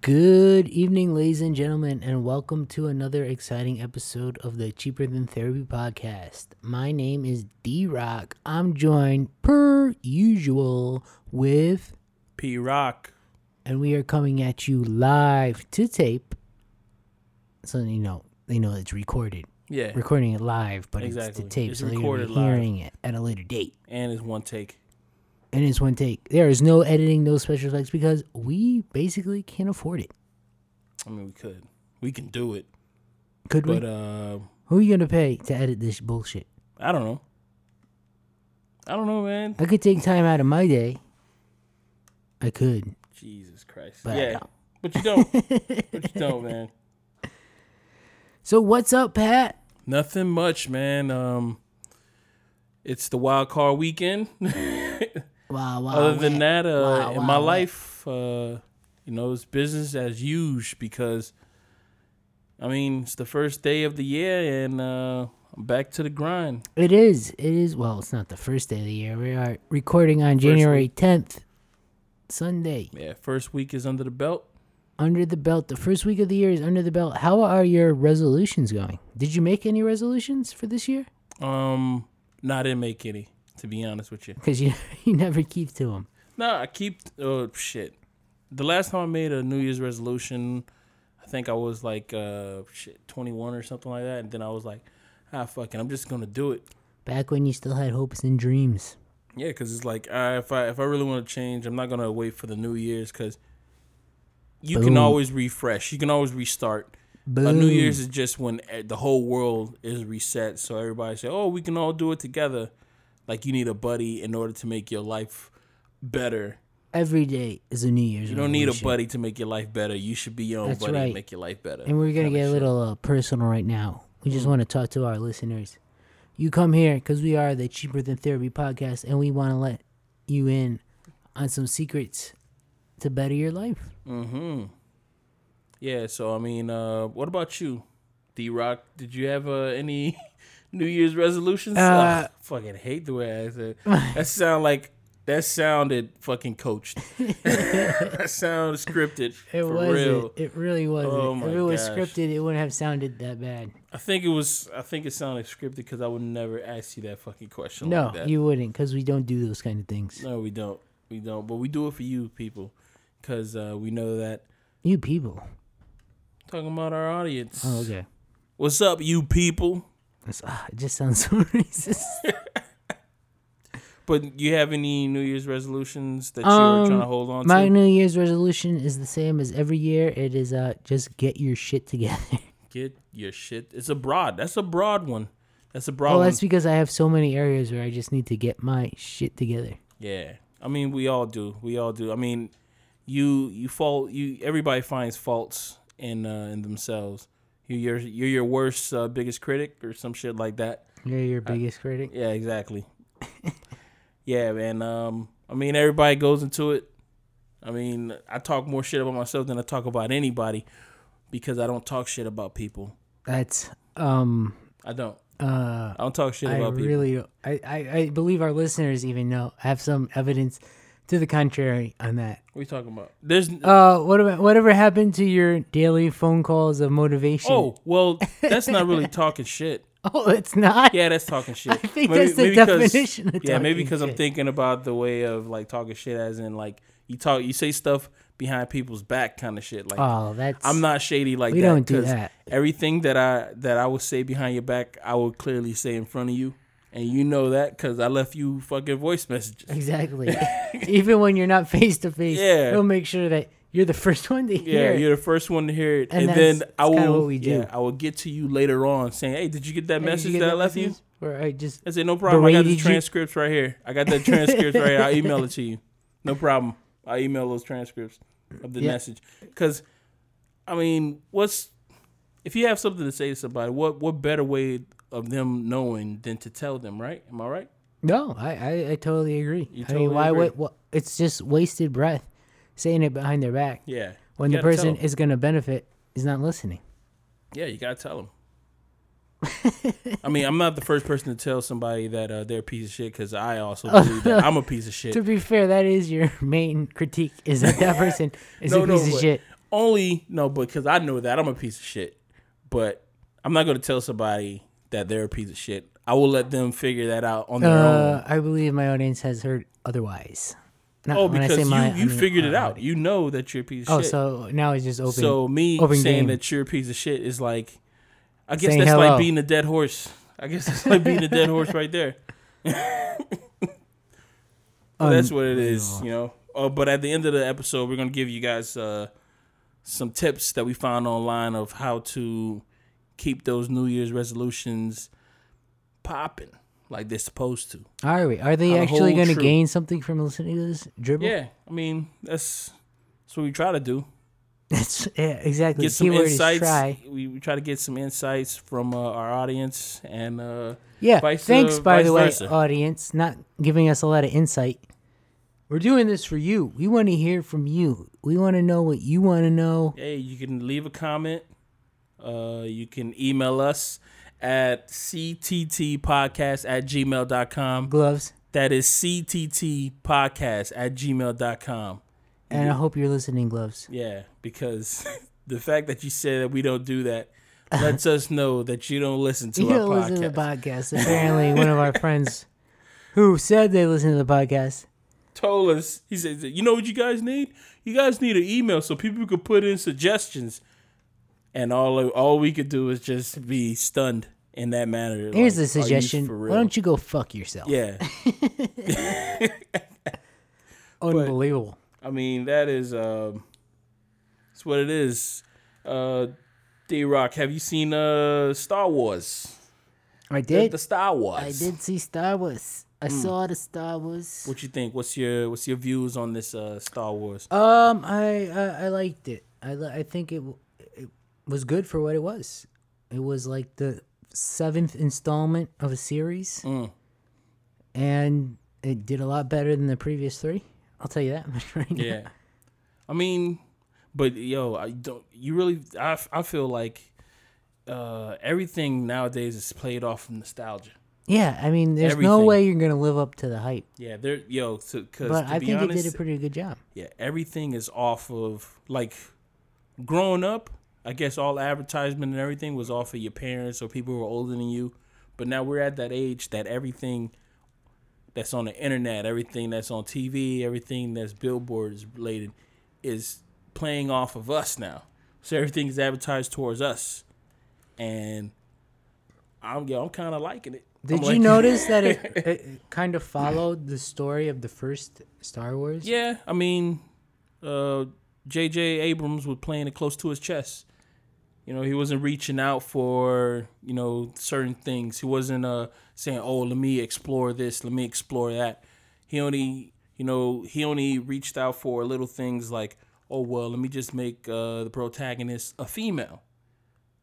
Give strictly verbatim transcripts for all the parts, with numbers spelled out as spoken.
Good evening, ladies and gentlemen, and welcome to another exciting episode of the Cheaper Than Therapy Podcast. My name is D-Rock. I'm joined, per usual, with... P-Rock. And we are coming at you live to tape. So, you know, you know it's recorded. Yeah. Recording it live, but exactly. It's to tape, it's so recorded you're hearing live. It at a later date. And it's one take. And it's one take. There is no editing, no special effects, because we basically can't afford it. I mean, we could. We can do it. Could but, we? But, uh... who are you going to pay to edit this bullshit? I don't know. I don't know, man. I could take time out of my day. I could. Jesus Christ. But yeah. But you don't. But you don't, man. So what's up, Pat? Nothing much, man. Um, It's the wild card weekend. Wow, wow, Other than man. that, uh, wow, in wow, my man. life, uh, you know, it's business as usual because, I mean, it's the first day of the year and uh, I'm back to the grind. It is. It is. Well, it's not the first day of the year. We are recording on first January tenth, Sunday. Yeah, first week is under the belt. Under the belt. The first week of the year is under the belt. How are your resolutions going? Did you make any resolutions for this year? Um, no, I didn't make any. To be honest with you. Because you, you never keep to them. No, I keep... Oh, shit. The last time I made a New Year's resolution, I think I was like, uh, shit, twenty-one or something like that. And then I was like, ah, fucking, I'm just going to do it. Back when you still had hopes and dreams. Yeah, because it's like, uh, if I if I really want to change, I'm not going to wait for the New Year's because you Boom. can always refresh. You can always restart. Boom. A New Year's is just when the whole world is reset. So everybody say, oh, we can all do it together. Like, you need a buddy in order to make your life better. Every day is a New Year's You don't need a buddy to make your life better. You should be your own That's buddy right. to make your life better. And we're going to get a little uh, personal right now. We mm. just want to talk to our listeners. You come here because we are the Cheaper Than Therapy Podcast, and we want to let you in on some secrets to better your life. Mm-hmm. Yeah, so, I mean, uh, what about you, D-Rock? Did you have uh, any... New Year's resolutions? Uh, I fucking hate the way I said that. Sound like that sounded fucking coached. That sounded scripted. It was. It really wasn't. Oh if it was gosh. scripted, it wouldn't have sounded that bad. I think it was. I think it sounded scripted because I would never ask you that fucking question. No, like that. You wouldn't, because we don't do those kind of things. No, we don't. We don't. But we do it for you people, because uh, we know that you people. Talking about our audience. Oh, okay. What's up, you people? Uh, it just sounds so racist. But you have any New Year's resolutions that um, you're trying to hold on to? My New Year's resolution is the same as every year. It is uh, just get your shit together. Get your shit. It's a broad. That's a broad one. That's a broad well, one. Well, that's because I have so many areas where I just need to get my shit together. Yeah. I mean, we all do. We all do. I mean, you you fall. You everybody finds faults in uh, in themselves. You're you're your worst, uh, biggest critic or some shit like that. You're your biggest I, critic? Yeah, exactly. Yeah, man. Um, I mean, everybody goes into it. I mean, I talk more shit about myself than I talk about anybody because I don't talk shit about people. That's... um. I don't. Uh, I don't talk shit I about really, people. I really... I, I believe our listeners even know. I have some evidence to the contrary on that. What are you talking about? There's uh, what about whatever happened to your daily phone calls of motivation? Oh, well, that's not really talking shit. Oh, it's not? Yeah, that's talking shit. I think maybe, that's the maybe definition of talking shit. Yeah, maybe because shit. I'm thinking about the way of like talking shit as in like you talk, you say stuff behind people's back kind of shit. Like, oh, that's... I'm not shady like we that. We don't do that. Everything that I, that I would say behind your back, I would clearly say in front of you. And you know that because I left you fucking voice messages. Exactly. Even when you're not face-to-face, yeah. They'll make sure that you're the first one to hear yeah, it. Yeah, you're the first one to hear it. And, and then I will, what we do. Yeah, I will get to you later on saying, hey, did you get that hey, message that, that I left message? you? Or I just I said, no problem. I got the transcripts you? right here. I got that transcripts right here. I'll email it to you. No problem. I'll email those transcripts of the yeah. message. Because, I mean, what's if you have something to say to somebody, what what better way of them knowing than to tell them, right? Am I right? No, I, I, I totally agree. You totally I mean, why agree? Wait, well, it's just wasted breath saying it behind their back. Yeah. When the person is going to benefit is not listening. Yeah, you got to tell them. I mean, I'm not the first person to tell somebody that uh, they're a piece of shit because I also believe that I'm a piece of shit. To be fair, that is your main critique is that that person is no, a piece no, of shit. Only, no, because I know that I'm a piece of shit. But I'm not going to tell somebody that they're a piece of shit. I will let them figure that out on their uh, own. I believe my audience has heard otherwise. Not oh, because you, my, you I mean, figured it out. Audience. You know that you're a piece of oh, shit. Oh, so now it's just open. So me open saying game. That you're a piece of shit is like, I guess saying that's hello. Like beating a dead horse. I guess it's like beating a dead horse right there. Well, that's what it is, you know. Oh, but at the end of the episode, we're going to give you guys uh, some tips that we found online of how to keep those New Year's resolutions popping like they're supposed to. Are we? Are they actually going to gain something from listening to this dribble? Yeah, I mean, that's that's what we try to do. That's yeah, exactly. Get some Keyword insights. Try. We, we try to get some insights from uh, our audience and uh, yeah. Vice, thanks, uh, by vice the way, versa. Audience, not giving us a lot of insight. We're doing this for you. We want to hear from you. We want to know what you want to know. Hey, you can leave a comment. Uh, you can email us at c t t podcast at gmail dot com. Gloves. That is c t t podcast at gmail dot com. And I hope you're listening, Gloves. Yeah, because the fact that you say that we don't do that lets us know that you don't listen to you our podcast. You don't listen to the podcast. Apparently, one of our friends who said they listen to the podcast told us, he said, you know what you guys need? You guys need an email so people could put in suggestions. And all all we could do is just be stunned in that manner. Here's like, the suggestion. Why don't you go fuck yourself? Yeah. Unbelievable. But, I mean, that is, um, that's what it is. Uh, D-Rock, have you seen uh, Star Wars? I did. The, the Star Wars. I did see Star Wars. I mm. saw the Star Wars. What you think? What's your What's your views on this uh, Star Wars? Um, I I, I liked it. I I think it it was good for what it was. It was like the seventh installment of a series, mm. and it did a lot better than the previous three. I'll tell you that much right now. Yeah. I mean, but yo, I don't, you really, I, I feel like uh, everything nowadays is played off of nostalgia. Yeah. I mean, there's everything. No way you're going to live up to the hype. Yeah. There, yo, to, cause but to I be think honest, it did a pretty good job. Yeah. Everything is off of, like, growing up, I guess all advertisement and everything was off of your parents or people who were older than you. But now we're at that age that everything that's on the internet, everything that's on T V, everything that's billboards related is playing off of us now. So everything is advertised towards us. And I'm I'm kind of liking it. Did I'm you liking notice it. That it, it kind of followed the story of the first Star Wars? Yeah. I mean, uh, J J. Abrams was playing it close to his chest. You know, he wasn't reaching out for, you know, certain things. He wasn't uh, saying, oh, let me explore this, let me explore that. He only, you know, he only reached out for little things like, oh, well, let me just make uh, the protagonist a female.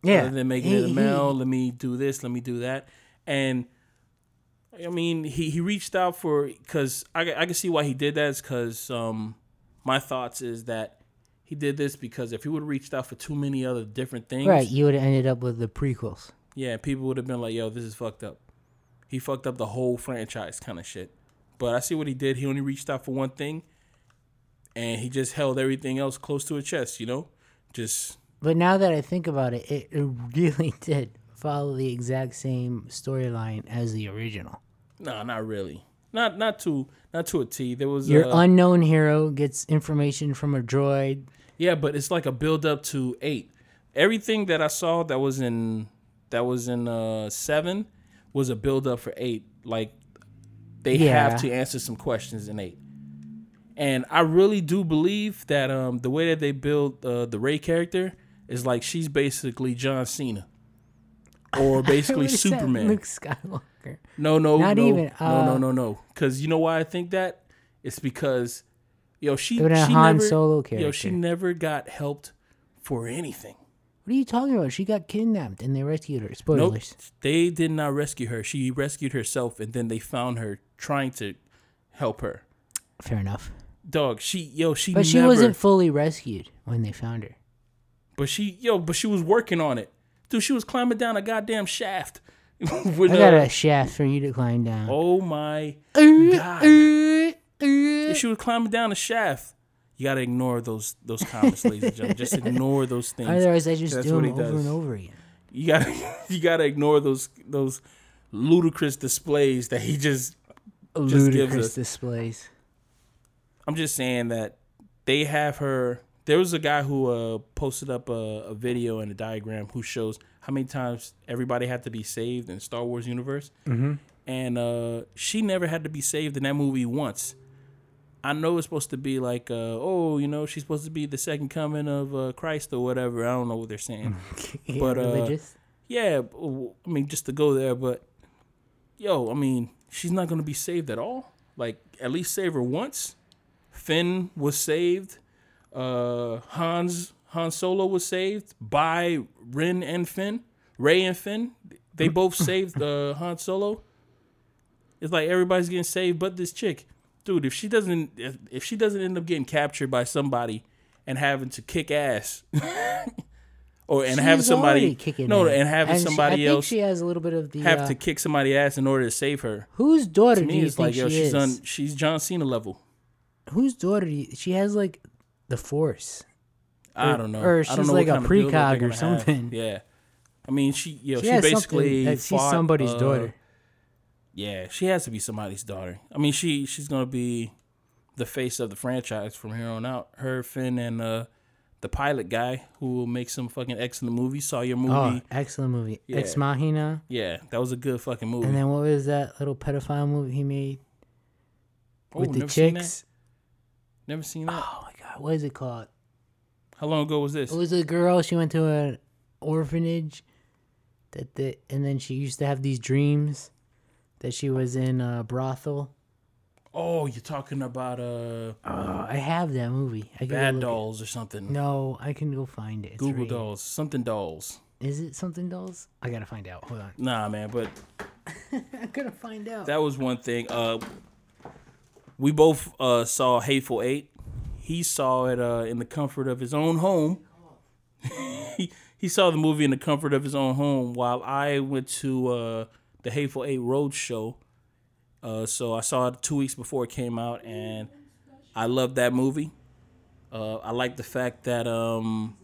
Yeah. Rather than making it a male, let me do this, let me do that. And, I mean, he, he reached out for, because I, I can see why he did that. It's because um, my thoughts is that he did this because if he would have reached out for too many other different things... Right, you would have ended up with the prequels. Yeah, people would have been like, yo, this is fucked up. He fucked up the whole franchise kind of shit. But I see what he did. He only reached out for one thing, and he just held everything else close to his chest, you know? Just... But now that I think about it, it, it really did follow the exact same storyline as the original. No, not really. Not not to not to a T. There was Your a, unknown hero gets information from a droid... Yeah, but it's like a build up to eight. Everything that I saw that was in that was in uh, seven was a build up for eight. Like they yeah. have to answer some questions in eight. And I really do believe that um, the way that they build uh, the Rey character is like she's basically John Cena, or basically Superman. Luke Skywalker. No, no, Not no, even, uh... no, no, no, no. Because you know why I think that? It's because. Yo, she, she Han never, Solo character. Yo, she never got helped for anything. What are you talking about? She got kidnapped and they rescued her. Spoilers. Nope, they did not rescue her. She rescued herself and then they found her trying to help her. Fair enough. Dog, she yo, she But never, she wasn't fully rescued when they found her. But she yo, but she was working on it. Dude, she was climbing down a goddamn shaft. With I got a, a shaft for you to climb down. Oh my God. She was climbing down a shaft. You got to ignore those those comments, ladies and gentlemen. Just ignore those things. Otherwise, I just do them over does. and over again. You got you got to ignore those those ludicrous displays that he just ludicrous just gives us. displays. I'm just saying that they have her. There was a guy who uh, posted up a, a video and a diagram who shows how many times everybody had to be saved in Star Wars universe. Mm-hmm. And uh, she never had to be saved in that movie once. I know it's supposed to be like, uh, oh, you know, she's supposed to be the second coming of uh, Christ or whatever. I don't know what they're saying. yeah, but, religious? Uh, yeah, I mean, just to go there. But, yo, I mean, she's not going to be saved at all. Like, at least save her once. Finn was saved. Uh, Han's Han Solo was saved by Ren and Finn. Rey and Finn. They both saved uh, Han Solo. It's like everybody's getting saved but this chick. Dude, if she doesn't, if, if she doesn't end up getting captured by somebody and having to kick ass, or and She's having somebody no, ass. and having and somebody she, I else, think she has a little bit of the have uh, to kick somebody's ass in order to save her. Whose daughter to me, do you it's think like, she yo, is? She's, on, she's John Cena level. Whose daughter? Do you, she has like the Force. I or, don't know. Or she's know like a precog or something. Have. Yeah, I mean, she yo, she, she basically fought, she's somebody's uh, daughter. Yeah, she has to be somebody's daughter. I mean, she she's going to be the face of the franchise from here on out. Her, Finn, and uh, the pilot guy who will make some fucking excellent movie. Saw your movie. Oh, excellent movie. Yeah. Ex Machina. Yeah, that was a good fucking movie. And then what was that little pedophile movie he made with oh, the never chicks? Seen that. Never seen that. Oh, my God. What is it called? How long ago was this? It was a girl. She went to an orphanage, that the, and then she used to have these dreams that she was in a brothel. Oh, you're talking about uh, uh I have that movie. I Bad Dolls or something. No, I can go find it. It's Google right. Dolls. Something Dolls. Is it Something Dolls? I gotta find out. Hold on. Nah, man, but I gotta find out. That was one thing. Uh, we both uh saw Hateful Eight. He saw it uh in the comfort of his own home. he, he saw the movie in the comfort of his own home while I went to uh The Hateful Eight Road Show. Uh, so I saw it two weeks before it came out, and I loved that movie. Uh, I like the fact that um,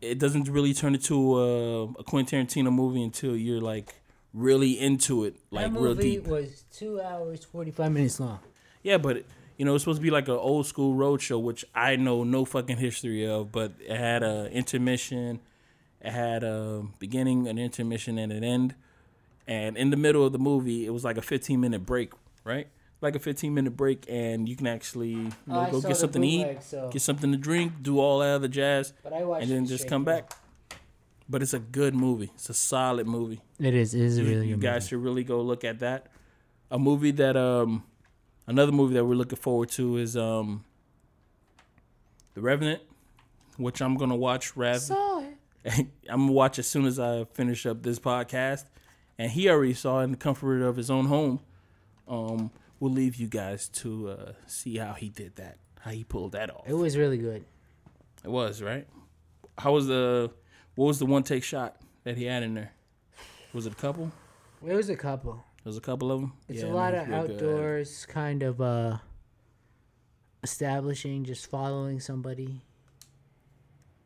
it doesn't really turn into a, a Quentin Tarantino movie until you're like really into it, like real deep. That movie was two hours forty five minutes long. Yeah, but it, you know it's supposed to be like an old school road show, which I know no fucking history of, but it had a intermission, it had a beginning, an intermission, and an end. And in the middle of the movie, it was like a fifteen-minute break, right? Like a fifteen-minute break, and you can actually you know, oh, go get something to eat, leg, so. get something to drink, do all that other jazz, but I and then just come back. But it's a good movie. It's a solid movie. It is. It is a really good movie. You guys should really go look at that. A movie that, um, another movie that we're looking forward to is um, The Revenant, which I'm going to watch rather. Saw it. I'm going to watch as soon as I finish up this podcast. And he already saw it in the comfort of his own home. Um, we'll leave you guys to uh, see how he did that, how he pulled that off. It was really good. It was, right? How was the? What was the one take shot that he had in there? Was it a couple? It was a couple. There was a couple of them. It's yeah, a lot of outdoors, good. kind of uh, establishing, just following somebody.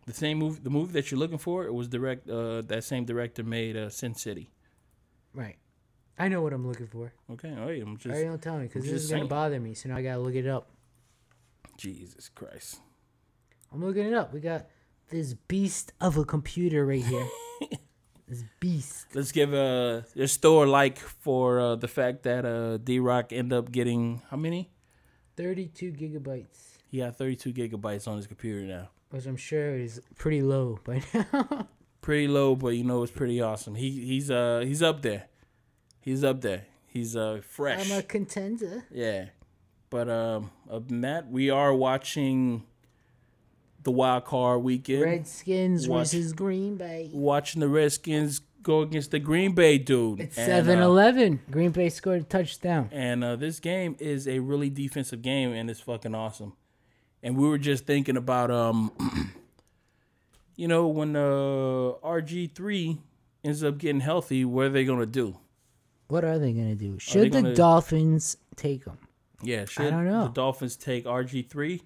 The same movie, the movie that you're looking for, it was direct. Uh, that same director made uh, Sin City. Right. I know what I'm looking for. Okay. All right. I'm just. All right, don't tell me because this is going to bother me. So now I got to look it up. Jesus Christ. I'm looking it up. We got this beast of a computer right here. This beast. Let's give a, a store like for uh, the fact that uh, D-Rock ended up getting how many? thirty-two gigabytes. He got thirty-two gigabytes on his computer now. Which I'm sure is pretty low by now. Pretty low, but you know it's pretty awesome. He he's uh he's up there, he's up there. He's uh fresh. I'm a contender. Yeah, but um, other than that, we are watching the Wild Card Weekend. Redskins Watch, versus Green Bay. Watching the Redskins go against the Green Bay dude. It's seven eleven. Uh, Green Bay scored a touchdown. And uh, this game is a really defensive game, and it's fucking awesome. And we were just thinking about um. You know, when uh, R G three ends up getting healthy, what are they going to do? What are they going to do? Should the gonna... Dolphins take him? Yeah, should I don't know. the Dolphins take R G three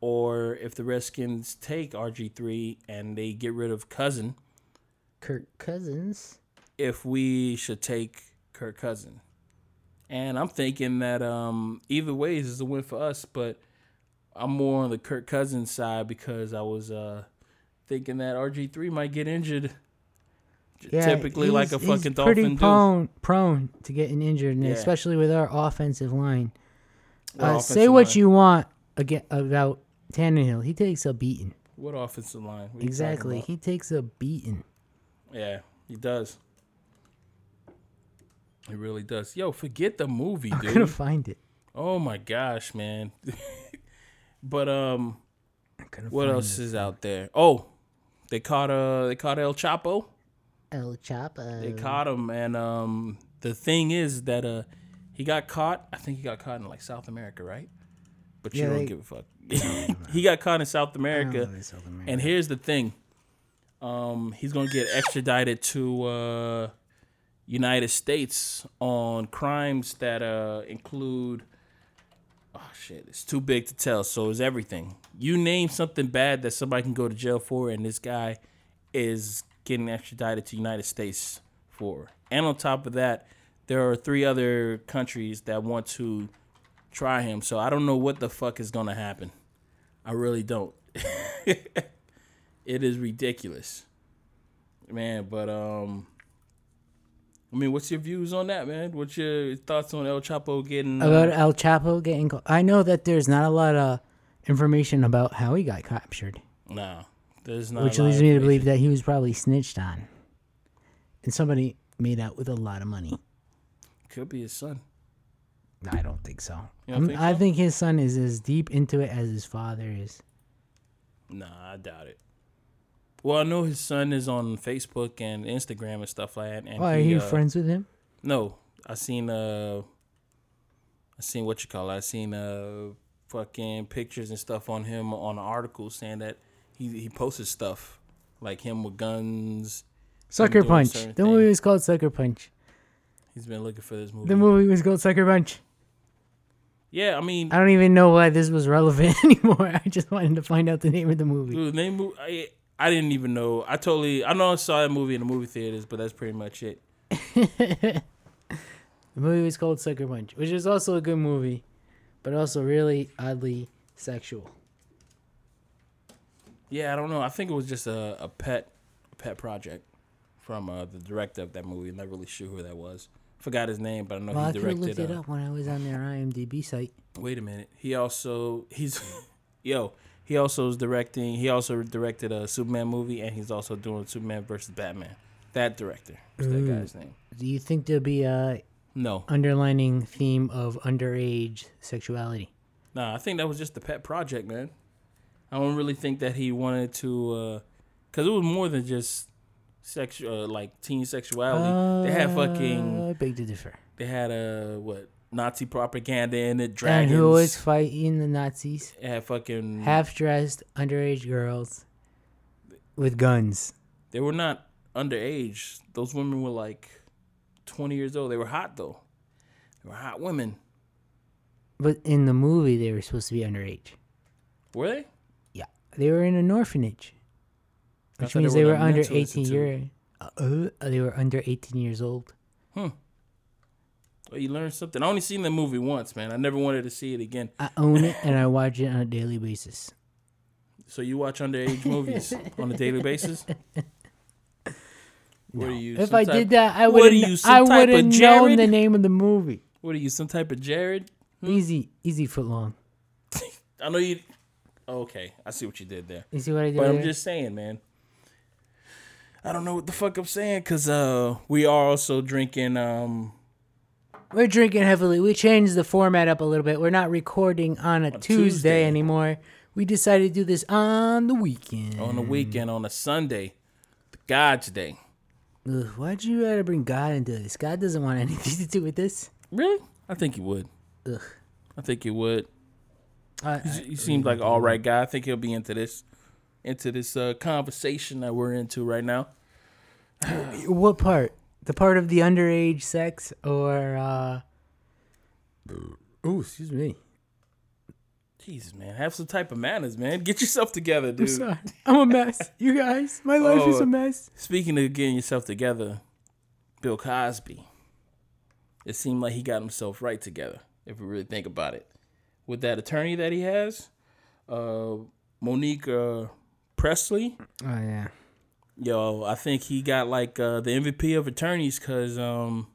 or if the Redskins take R G three and they get rid of Cousin. Kirk Cousins? If we should take Kirk Cousins. And I'm thinking that um, either way is a win for us, but I'm more on the Kirk Cousins side because I was uh, thinking that R G three might get injured. Yeah, typically like a fucking dolphin dude. He's pretty prone, prone to getting injured, and yeah. especially with our offensive line. Our uh, offensive say what line. you want again about Tannehill. He takes a beating. What offensive line? What exactly. He takes a beating. Yeah, he does. He really does. Yo, forget the movie, dude. I'm going to find it. Oh, my gosh, man. But um, what else is out there? Oh, they caught uh, they caught El Chapo. El Chapo. They caught him, and um, the thing is that uh, he got caught. I think he got caught in like South America, right? But yeah, you don't they, give a fuck. No, no. He got caught in South America, South America, and here's the thing: um, he's gonna get extradited to uh, United States on crimes that uh, include. Oh shit! It's too big to tell. So it's everything. You name something bad that somebody can go to jail for, and this guy is getting extradited to United States for. And on top of that, there are three other countries that want to try him. So I don't know what the fuck is going to happen. I really don't. It is ridiculous. Man, but, um... I mean, what's your views on that, man? What's your thoughts on El Chapo getting... Uh, about El Chapo getting... Caught? I know that there's not a lot of information about how he got captured. No. There's not Which leads me to believe that he was probably snitched on. And somebody made out with a lot of money. Could be his son. I don't think so. Don't think so? I think his son is as deep into it as his father is. Nah, I doubt it. Well, I know his son is on Facebook and Instagram and stuff like that. And oh, he, are you uh, friends with him? No. I seen, uh, I seen what you call it. I seen uh, fucking pictures and stuff on him on an article saying that He he posted stuff like him with guns. Sucker Punch. The things. movie was called Sucker Punch. He's been looking for this movie. The movie was called Sucker Punch. Yeah, I mean... I don't even know why this was relevant anymore. I just wanted to find out the name of the movie. Dude, the name, I, I didn't even know. I totally... I know I saw that movie in the movie theaters, but that's pretty much it. The movie was called Sucker Punch, which is also a good movie, but also really oddly sexual. Yeah, I don't know. I think it was just a, a pet a pet project from uh, the director of that movie. I'm not really sure who that was. Forgot his name, but I know well, he directed. Well, I could look uh, it up when I was on their IMDb site. Wait a minute. He also he's yo. He also is directing. He also directed a Superman movie, and he's also doing Superman versus Batman. That director. What's that guy's name? Do you think there'll be a no underlining theme of underage sexuality? No, nah, I think that was just the pet project, man. I don't really think that he wanted to, because uh, it was more than just sexual, uh, like teen sexuality. Uh, they had fucking. Big to differ. They had a uh, what Nazi propaganda in it. Dragons. And who was fighting the Nazis? They had fucking half-dressed underage girls with guns. They were not underage. Those women were like twenty years old. They were hot though. They were hot women. But in the movie, they were supposed to be underage. Were they? They were in an orphanage, which means they were under eighteen years. Uh, they were under eighteen years old. Hmm. Well, you learned something. I only seen the movie once, man. I never wanted to see it again. I own it and I watch it on a daily basis. So you watch underage movies on a daily basis? What no. are you? If I did that, I would. Kn- I would have known the name of the movie. What are you? Some type of Jared? Hmm? Easy, easy foot long. I know you. Okay, I see what you did there. You see what I did But there? I'm just saying, man. I don't know what the fuck I'm saying, because uh, we are also drinking... Um, We're drinking heavily. We changed the format up a little bit. We're not recording on a, on a Tuesday, Tuesday anymore. We decided to do this on the weekend. On the weekend, on a Sunday. God's Day. Ugh, why'd you ever bring God into this? God doesn't want anything to do with this. Really? I think he would. Ugh. I think he would. I, I, he seems like an all right guy. I think he'll be into this, into this uh, conversation that we're into right now. What part? The part of the underage sex, or? Uh... Oh, excuse me. Jesus, man. Have some type of manners, man. Get yourself together, dude. I'm sorry. I'm a mess. You guys, my life oh, is a mess. Speaking of getting yourself together, Bill Cosby. It seemed like he got himself right together, if we really think about it. With that attorney that he has, uh, Monique uh, Presley. Oh, yeah. Yo, I think he got, like, uh, the M V P of attorneys because... Um,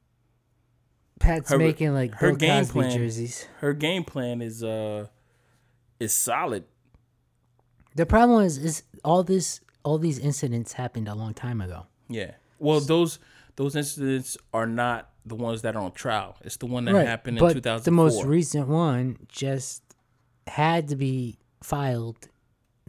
Pat's her, making, like, her Bill game Cosby plan, jerseys. Her game plan is... Uh, It's solid. The problem is, is all this, all these incidents happened a long time ago. Yeah. Well, those those incidents are not the ones that are on trial. It's the one that right. happened but in two thousand four. The most recent one just had to be filed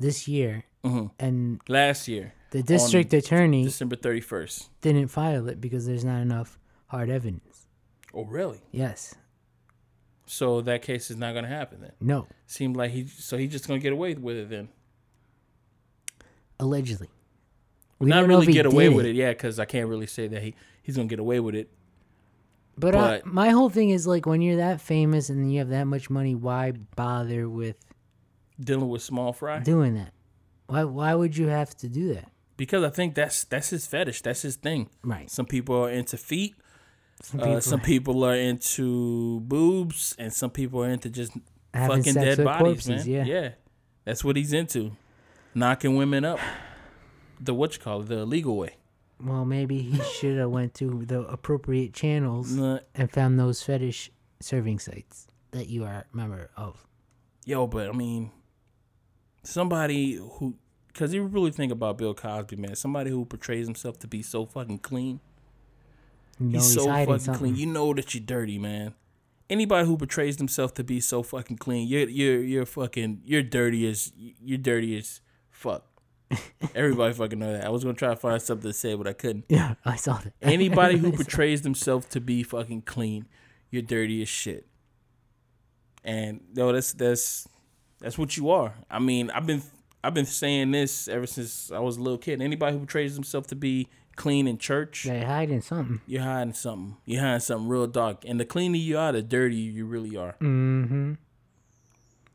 this year, mm-hmm. and last year the district attorney December thirty first didn't file it because there's not enough hard evidence. Oh, really? Yes. So that case is not going to happen then? No. Seemed like he... So he's just going to get away with it then? Allegedly. We not really get away with it, yeah, because I can't really say that he, he's going to get away with it. But, but I, my whole thing is, like, when you're that famous and you have that much money, why bother with... Dealing with small fry? Doing that. Why Why would you have to do that? Because I think that's that's his fetish. That's his thing. Right. Some people are into feet. Some people, uh, some people are into boobs, and some people are into just fucking dead bodies, corpses, man. Yeah. yeah, that's what he's into, knocking women up the what you call it, the illegal way. Well, maybe he should have went to the appropriate channels uh, and found those fetish serving sites that you are a member of. Yo, but I mean, somebody who, because you really think about Bill Cosby, man, somebody who portrays himself to be so fucking clean. You know, he's, he's so fucking something. clean. You know that you're dirty, man. Anybody who portrays themselves to be so fucking clean, you're you're you're fucking you're dirty as you're dirty as fuck. Everybody fucking know that. I was gonna try to find something to say, but I couldn't. Yeah, I saw that. Anybody who portrays themselves to be fucking clean, you're dirty as shit. And no, that's that's that's what you are. I mean, I've been I've been saying this ever since I was a little kid. Anybody who portrays themselves to be clean in church. They're hiding something. You're hiding something. You're hiding something real dark. And the cleaner you are, the dirtier you really are. Mm-hmm.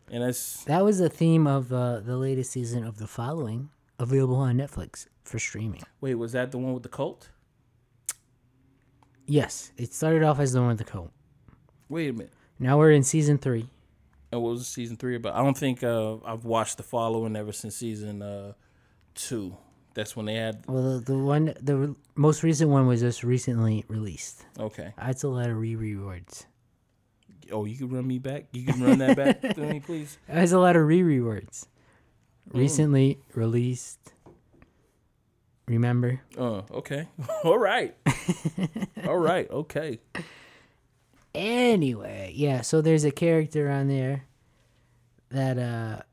And that's... That was the theme of uh, the latest season of The Following, available on Netflix for streaming. Wait, was that the one with the cult? Yes. It started off as the one with the cult. Wait a minute. Now we're in season three. And what was season three about? I don't think uh, I've watched The Following ever since season uh, two. That's when they had... Well, the, the one, the re- most recent one was just recently released. Okay. That's a lot of re-rewards. Oh, you can run me back? You can run that back to me, please? That's a lot of re-rewards. Mm. Recently released. Remember? Oh, uh, okay. All right. All right, okay. Anyway, yeah, so there's a character on there that... uh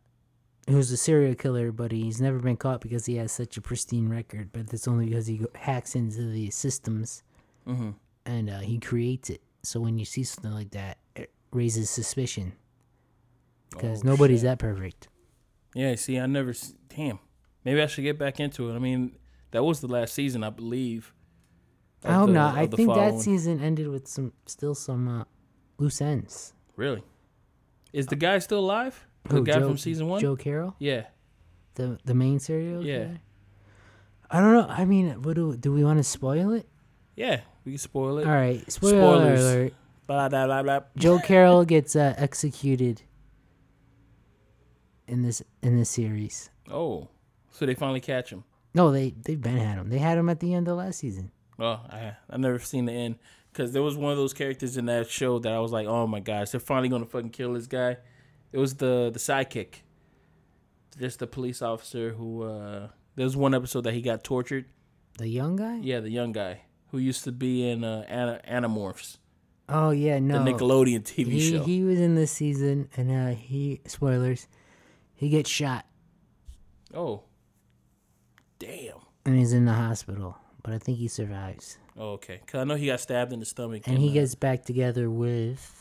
who's a serial killer, but he's never been caught because he has such a pristine record. But that's only because he hacks into the systems, mm-hmm. and uh, he creates it. So when you see something like that, it raises suspicion because oh, nobody's shit. that perfect. Yeah, see, I never... Damn. Maybe I should get back into it. I mean, that was the last season, I believe. I hope not. I think following. that season ended with some still some uh, loose ends. Really? Is the guy still alive? The Who, guy Joe, from season one? Joe Carroll? Yeah. The the main serial Yeah. guy? I don't know. I mean, what do, do we want to spoil it? Yeah, we can spoil it. All right. Spoiler Spoilers. alert. Blah, blah, blah, blah. Joe Carroll gets uh, executed in this in this series. Oh. So they finally catch him? No, they, they've been had him. They had him at the end of last season. Oh, I I never seen the end. Because there was one of those characters in that show that I was like, oh, my gosh, they're finally going to fucking kill this guy. It was the, the sidekick, just the police officer who, uh, there was one episode that he got tortured. The young guy? Yeah, the young guy who used to be in uh, Ana- Animorphs. Oh, yeah, no. The Nickelodeon T V he, show. He was in this season, and uh, he, spoilers, he gets shot. Oh. Damn. And he's in the hospital, but I think he survives. Oh, okay. Because I know he got stabbed in the stomach. And, and he uh, gets back together with...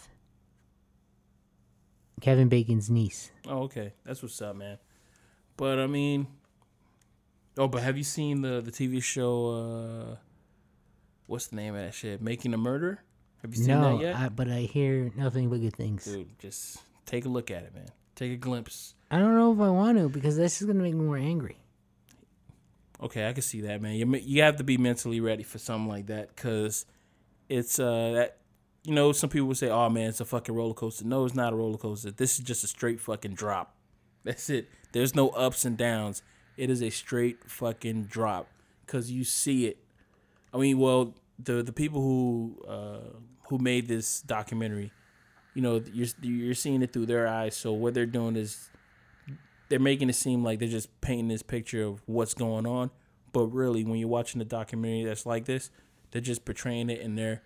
Kevin Bacon's niece. Oh, okay. That's what's up, man. But, I mean... Oh, but have you seen the, the T V show... Uh, what's the name of that shit? Making a Murderer? Have you seen no, that yet? No, but I hear nothing but good things. Dude, just take a look at it, man. Take a glimpse. I don't know if I want to, because this is going to make me more angry. Okay, I can see that, man. You you have to be mentally ready for something like that, because it's uh that you know some people would say, "Oh man, it's a fucking roller coaster." No, it's not a roller coaster. This is just a straight fucking drop. That's it. There's no ups and downs. It is a straight fucking drop, because you see it. I mean, well, the the people who uh, who made this documentary, you know, you're you're seeing it through their eyes. So what they're doing is, they're making it seem like they're just painting this picture of what's going on, but really, when you're watching a documentary that's like this, they're just portraying it in their,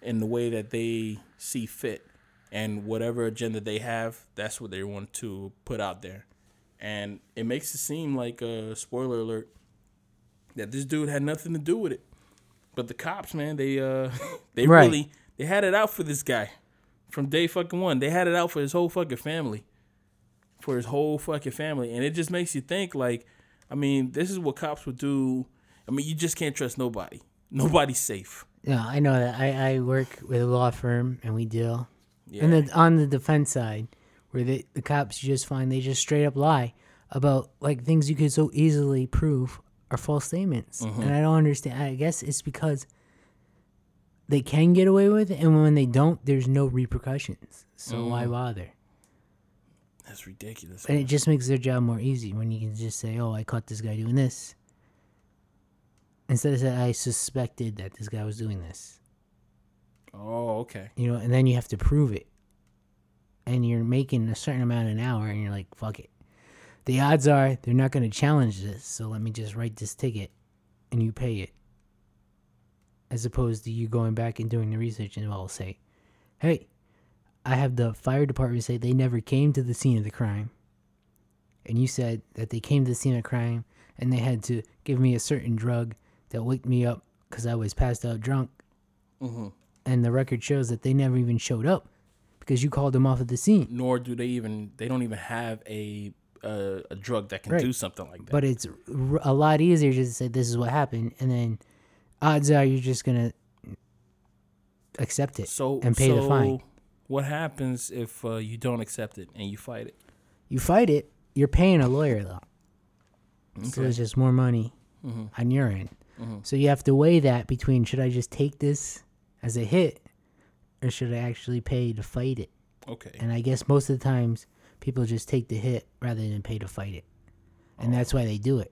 in the way that they see fit, and whatever agenda they have, that's what they want to put out there, and it makes it seem like a spoiler alert that this dude had nothing to do with it, but the cops, man, they uh, they right. really they had it out for this guy from day fucking one. They had it out for his whole fucking family. For his whole fucking family. And it just makes you think, like, I mean, this is what cops would do. I mean, you just can't trust nobody. Nobody's safe. Yeah, I know that. I, I work with a law firm, and we deal. Yeah. And the, on the defense side, where they, the cops you just find, they just straight up lie about, like, things you could so easily prove are false statements. Mm-hmm. And I don't understand. I guess it's because they can get away with it, and when they don't, there's no repercussions. So mm-hmm. why bother? That's ridiculous. And man. It just makes their job more easy when you can just say, "Oh, I caught this guy doing this," instead of saying, "I suspected that this guy was doing this." Oh, okay. You know, and then you have to prove it, and you're making a certain amount an hour, and you're like, "Fuck it." The odds are they're not going to challenge this, so let me just write this ticket, and you pay it, as opposed to you going back and doing the research, and I'll say, "Hey." I have the fire department say they never came to the scene of the crime. And you said that they came to the scene of the crime and they had to give me a certain drug that waked me up because I was passed out drunk. Mm-hmm. And the record shows that they never even showed up because you called them off at the scene. Nor do they even, they don't even have a a, a drug that can right. do something like that. But it's a lot easier just to say this is what happened. And then odds are you're just going to accept it so, and pay so... the fine. What happens if uh, you don't accept it and you fight it? You fight it. You're paying a lawyer, though. Okay. So it's just more money mm-hmm. on your end. Mm-hmm. So you have to weigh that between, should I just take this as a hit or should I actually pay to fight it? Okay. And I guess most of the times people just take the hit rather than pay to fight it. And oh. that's why they do it.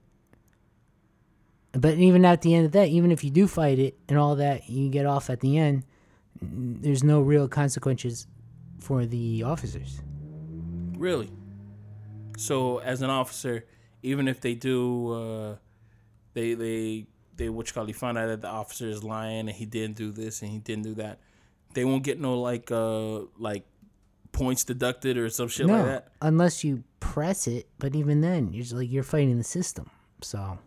But even at the end of that, even if you do fight it and all that, you get off at the end. There's no real consequences for the officers. Really? So as an officer, even if they do, uh, they they they what you call it, find out that the officer is lying and he didn't do this and he didn't do that, they won't get no like uh like points deducted or some shit no, like that. Unless you press it, but even then, you're just like you're fighting the system. So.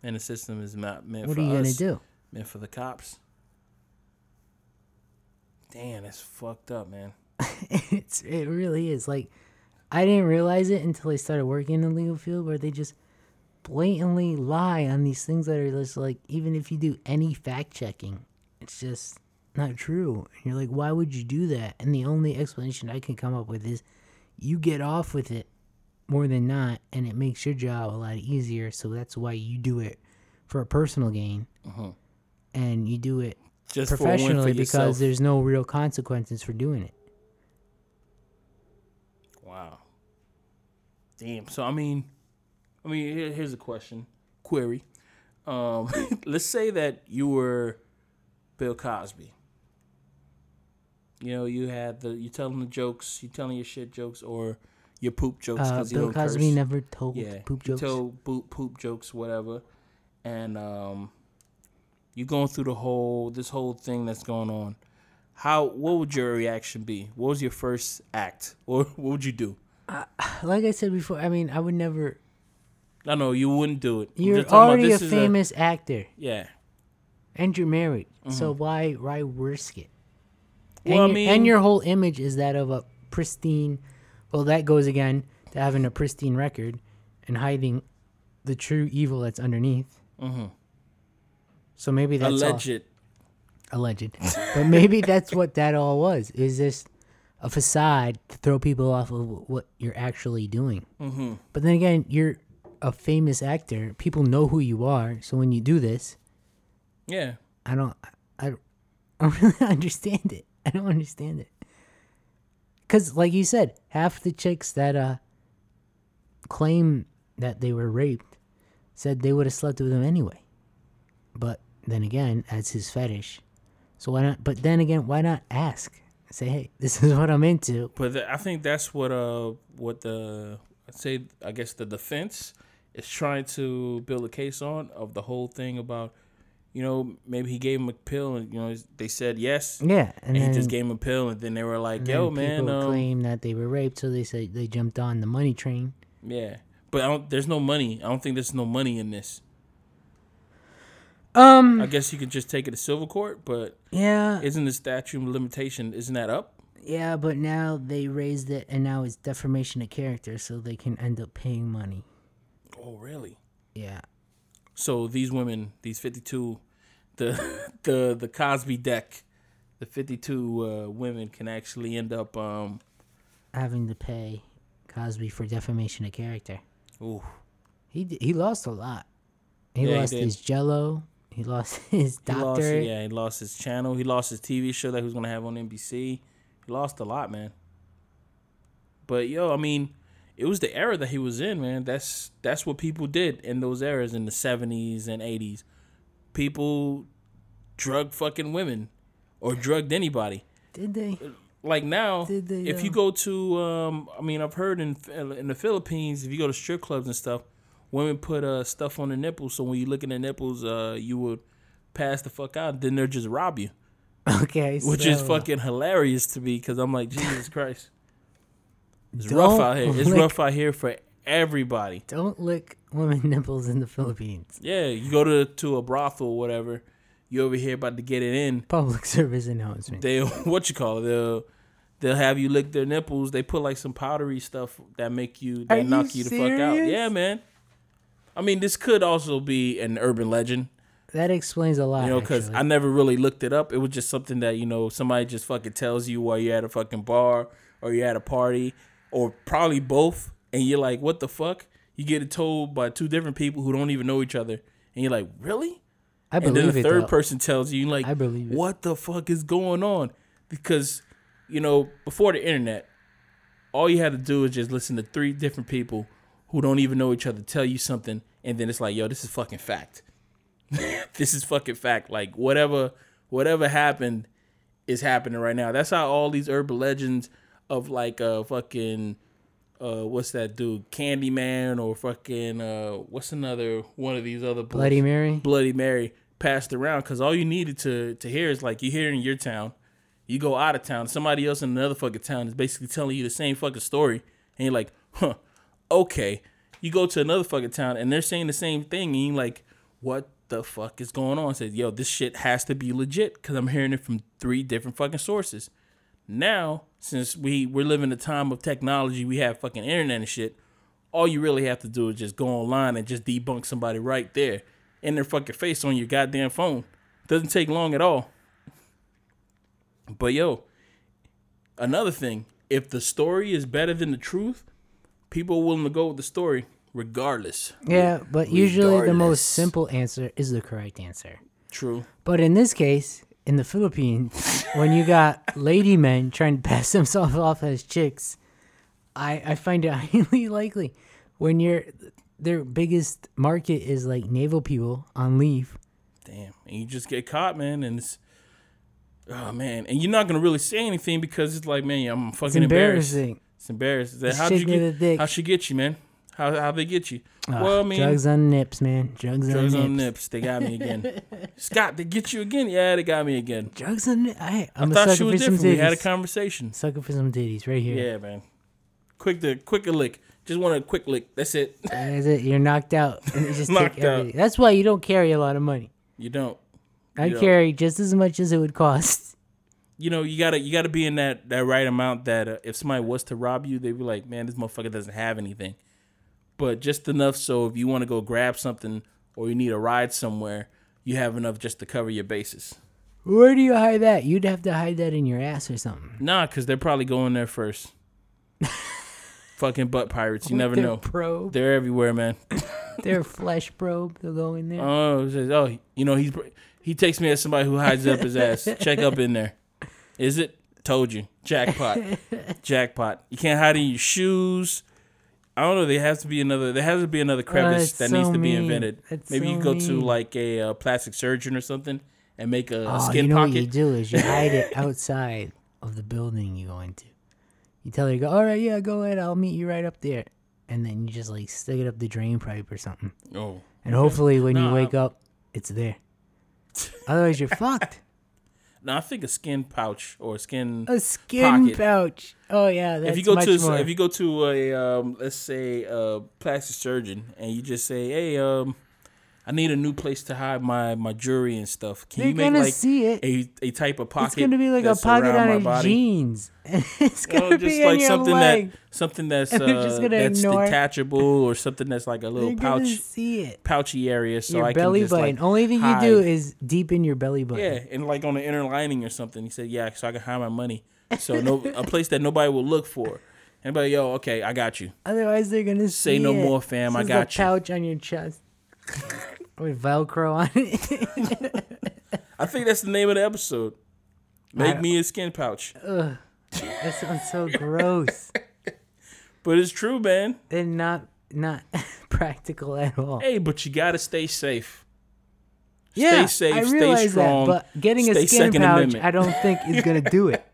And the system is not meant what for us. What are you us, gonna do? Meant for the cops. Damn, that's fucked up, man. it's It really is. Like, I didn't realize it until I started working in the legal field where they just blatantly lie on these things that are just like, even if you do any fact-checking, it's just not true. And you're like, why would you do that? And the only explanation I can come up with is you get off with it more than not, and it makes your job a lot easier, so that's why you do it for a personal gain. Uh-huh. And you do it Just professionally, for because there's no real consequences for doing it. Wow. Damn. So I mean, I mean, here, here's a question, query. Um, let's say that you were Bill Cosby. You know, you had the you telling the jokes, you telling your shit jokes, or your poop jokes. Uh, Bill you Cosby curse. never told yeah, poop jokes. Told poop, poop jokes, whatever, and um. You're going through the whole, this whole thing that's going on. How, what would your reaction be? What was your first act? Or what would you do? Uh, like I said before, I mean, I would never. No, no, you wouldn't do it. You're already about, a famous a, actor. Yeah. And you're married. Mm-hmm. So why, why risk it? And, well, I mean, your, and your whole image is that of a pristine, well, that goes again to having a pristine record and hiding the true evil that's underneath. Mm-hmm. So maybe that's alleged. All. Alleged. But maybe that's what that all was. Is this a facade to throw people off of what you're actually doing. Mm-hmm. But then again, you're a famous actor. People know who you are. So when you do this, yeah, I don't, I, I don't really understand it. I don't understand it. Because, like you said, half the chicks that uh, claim that they were raped said they would have slept with him anyway. But then again, that's his fetish. So why not? But then again, why not ask? Say, hey, this is what I'm into. But the, I think that's what uh what the I'd say I guess the defense is trying to build a case on, of the whole thing about, you know, maybe he gave him a pill and, you know, they said yes. Yeah, and, and then, he just gave him a pill, and then they were like, yo, man, people um, claim that they were raped, so they said they jumped on the money train. Yeah, but I don't, there's no money. I don't think there's no money in this. Um, I guess you could just take it to civil court, but yeah, isn't the statute of limitation, isn't that up? Yeah, but now they raised it, and now it's defamation of character, so they can end up paying money. Oh, really? Yeah. So these women, these fifty-two, the the the Cosby deck, the fifty-two uh, women can actually end up um having to pay Cosby for defamation of character. Ooh, he he lost a lot. He yeah, lost he his Jell-O. He lost his doctor. Yeah, he lost his channel. He lost his T V show that he was going to have on N B C. He lost a lot, man. But, yo, I mean, it was the era that he was in, man. That's that's what people did in those eras, in the seventies and eighties. People drug fucking women or drugged anybody. Did they? Like now, did they, if yo? you go to, um, I mean, I've heard in in the Philippines, if you go to strip clubs and stuff, women put uh, stuff on the nipples, so when you look at the nipples, uh, you would pass the fuck out. Then they'll just rob you. Okay, which so. is fucking hilarious to me, because I'm like, Jesus Christ, it's don't rough out here. Lick, it's rough out here for everybody. Don't lick women nipples in the Philippines. Yeah, you go to to a brothel or whatever, you over here about to get it in. Public service announcement. They what you call it? They'll, They'll have you lick their nipples. They put like some powdery stuff that make you, they Are knock you, you the fuck out. Yeah, man. I mean, this could also be an urban legend. That explains a lot, you know, because I never really looked it up. It was just something that, you know, somebody just fucking tells you while you're at a fucking bar or you're at a party, or probably both, and you're like, what the fuck? You get it told by two different people who don't even know each other, and you're like, really? I believe it, And then the third though. person tells you, like, I believe it. What the fuck is going on? Because, you know, before the internet, all you had to do is just listen to three different people who don't even know each other tell you something, and then it's like, yo, this is fucking fact. This is fucking fact. Like, whatever whatever happened is happening right now. That's how all these urban legends of, like, uh, fucking, uh, what's that dude, Candyman, or fucking, uh, what's another one of these other... Bloody books? Mary? Bloody Mary passed around, because all you needed to, to hear is, like, you hear it in your town, you go out of town, somebody else in another fucking town is basically telling you the same fucking story, and you're like, huh, okay, you go to another fucking town and they're saying the same thing, and you're like, what the fuck is going on? I said, yo, this shit has to be legit, because I'm hearing it from three different fucking sources. Now, since we, we're living in a time of technology, we have fucking internet and shit, all you really have to do is just go online and just debunk somebody right there in their fucking face on your goddamn phone. Doesn't take long at all. But yo, another thing, if the story is better than the truth, people are willing to go with the story regardless. Yeah, but regardless. Usually the most simple answer is the correct answer. True. But in this case, in the Philippines, when you got lady men trying to pass themselves off as chicks, I, I find it highly likely. When you're, their biggest market is like naval people on leave. Damn. And you just get caught, man, and it's... Oh, man. And you're not going to really say anything, because it's like, man, I'm fucking it's embarrassing. embarrassed. It's embarrassing. How'd you get, how'd she get you, man? How how they get you? Uh, well, I mean, drugs on nips, man. Drugs, drugs on, on nips. Drugs on nips. They got me again. Scott, they get you again? Yeah, they got me again. Drugs on nips. I thought she was different. We had a conversation. Sucker for some ditties right here. Yeah, man. Quick the quick a lick. Just want a quick lick. That's it. That's it. You're knocked out. You just knocked take out. That's why you don't carry a lot of money. You don't. You I don't. carry just as much as it would cost. You know, you gotta you gotta be in that, that right amount that uh, if somebody was to rob you, they'd be like, man, this motherfucker doesn't have anything. But just enough so if you want to go grab something or you need a ride somewhere, you have enough just to cover your bases. Where do you hide that? You'd have to hide that in your ass or something. Nah, because they're probably going there first. Fucking butt pirates. You never know. Probe. They're everywhere, man. Their flesh probe. They'll go in there. Oh, says, oh, you know, he's he takes me as somebody who hides up his ass. Check up in there. Is it? Told you. Jackpot. Jackpot. You can't hide in your shoes. I don't know. There has to be another. There has to be another crevice oh, that so needs to mean. be invented. That's Maybe so you go mean. to like a, a plastic surgeon or something and make a, oh, a skin you know pocket. What you do is you hide it outside of the building you go into. You tell her, you go, all right, yeah, go ahead. I'll meet you right up there. And then you just like stick it up the drain pipe or something. Oh. And okay. hopefully when nah, you wake I'm... up, it's there. Otherwise, you're fucked. No, I think a skin pouch or a skin a skin pocket. pouch. Oh yeah, that's if you go much to more. if you go to a um, let's say a plastic surgeon and you just say, hey, um, I need a new place to hide my, my jewelry and stuff. Can They're you make like see it. a a type of pocket? It's gonna be like a pocket on your body? jeans. It's gonna no, just be like on your something leg. that something that's uh, that's detachable it. or something that's like a little They're pouch see it. pouchy area. So your I belly can just button. Like only thing hide. you do is deepen your belly button. Yeah, and like on the inner lining or something. He said, yeah, so I can hide my money. So no a place that nobody will look for. Everybody, yo, okay, I got you. Otherwise, they're gonna say see no it. more, fam. This I got you. Pouch on your chest. With Velcro on it. I think that's the name of the episode. Make me a skin pouch. Ugh, that sounds so gross. But it's true, man. And not not practical at all. Hey, but you gotta stay safe. Yeah, stay safe, I realize stay strong. That, but getting a skin pouch, amendment. I don't think is gonna do it.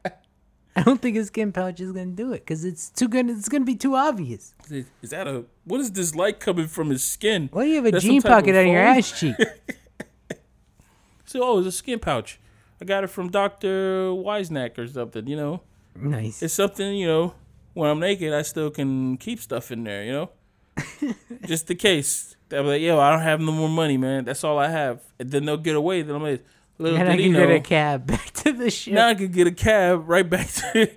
I don't think a skin pouch is gonna do it because it's too good. It's gonna be too obvious. Is that a what is this light coming from his skin? Why do you have a That's jean pocket on your ass cheek? So oh, it's a skin pouch. I got it from Doctor Wisnack or something. You know, nice. It's something you know. When I'm naked, I still can keep stuff in there. You know, just in case. They'll be like, yo, I don't have no more money, man. That's all I have. And then they'll get away. Then I'm like. Little and I can get a cab back to the ship. Now I can get a cab right back to,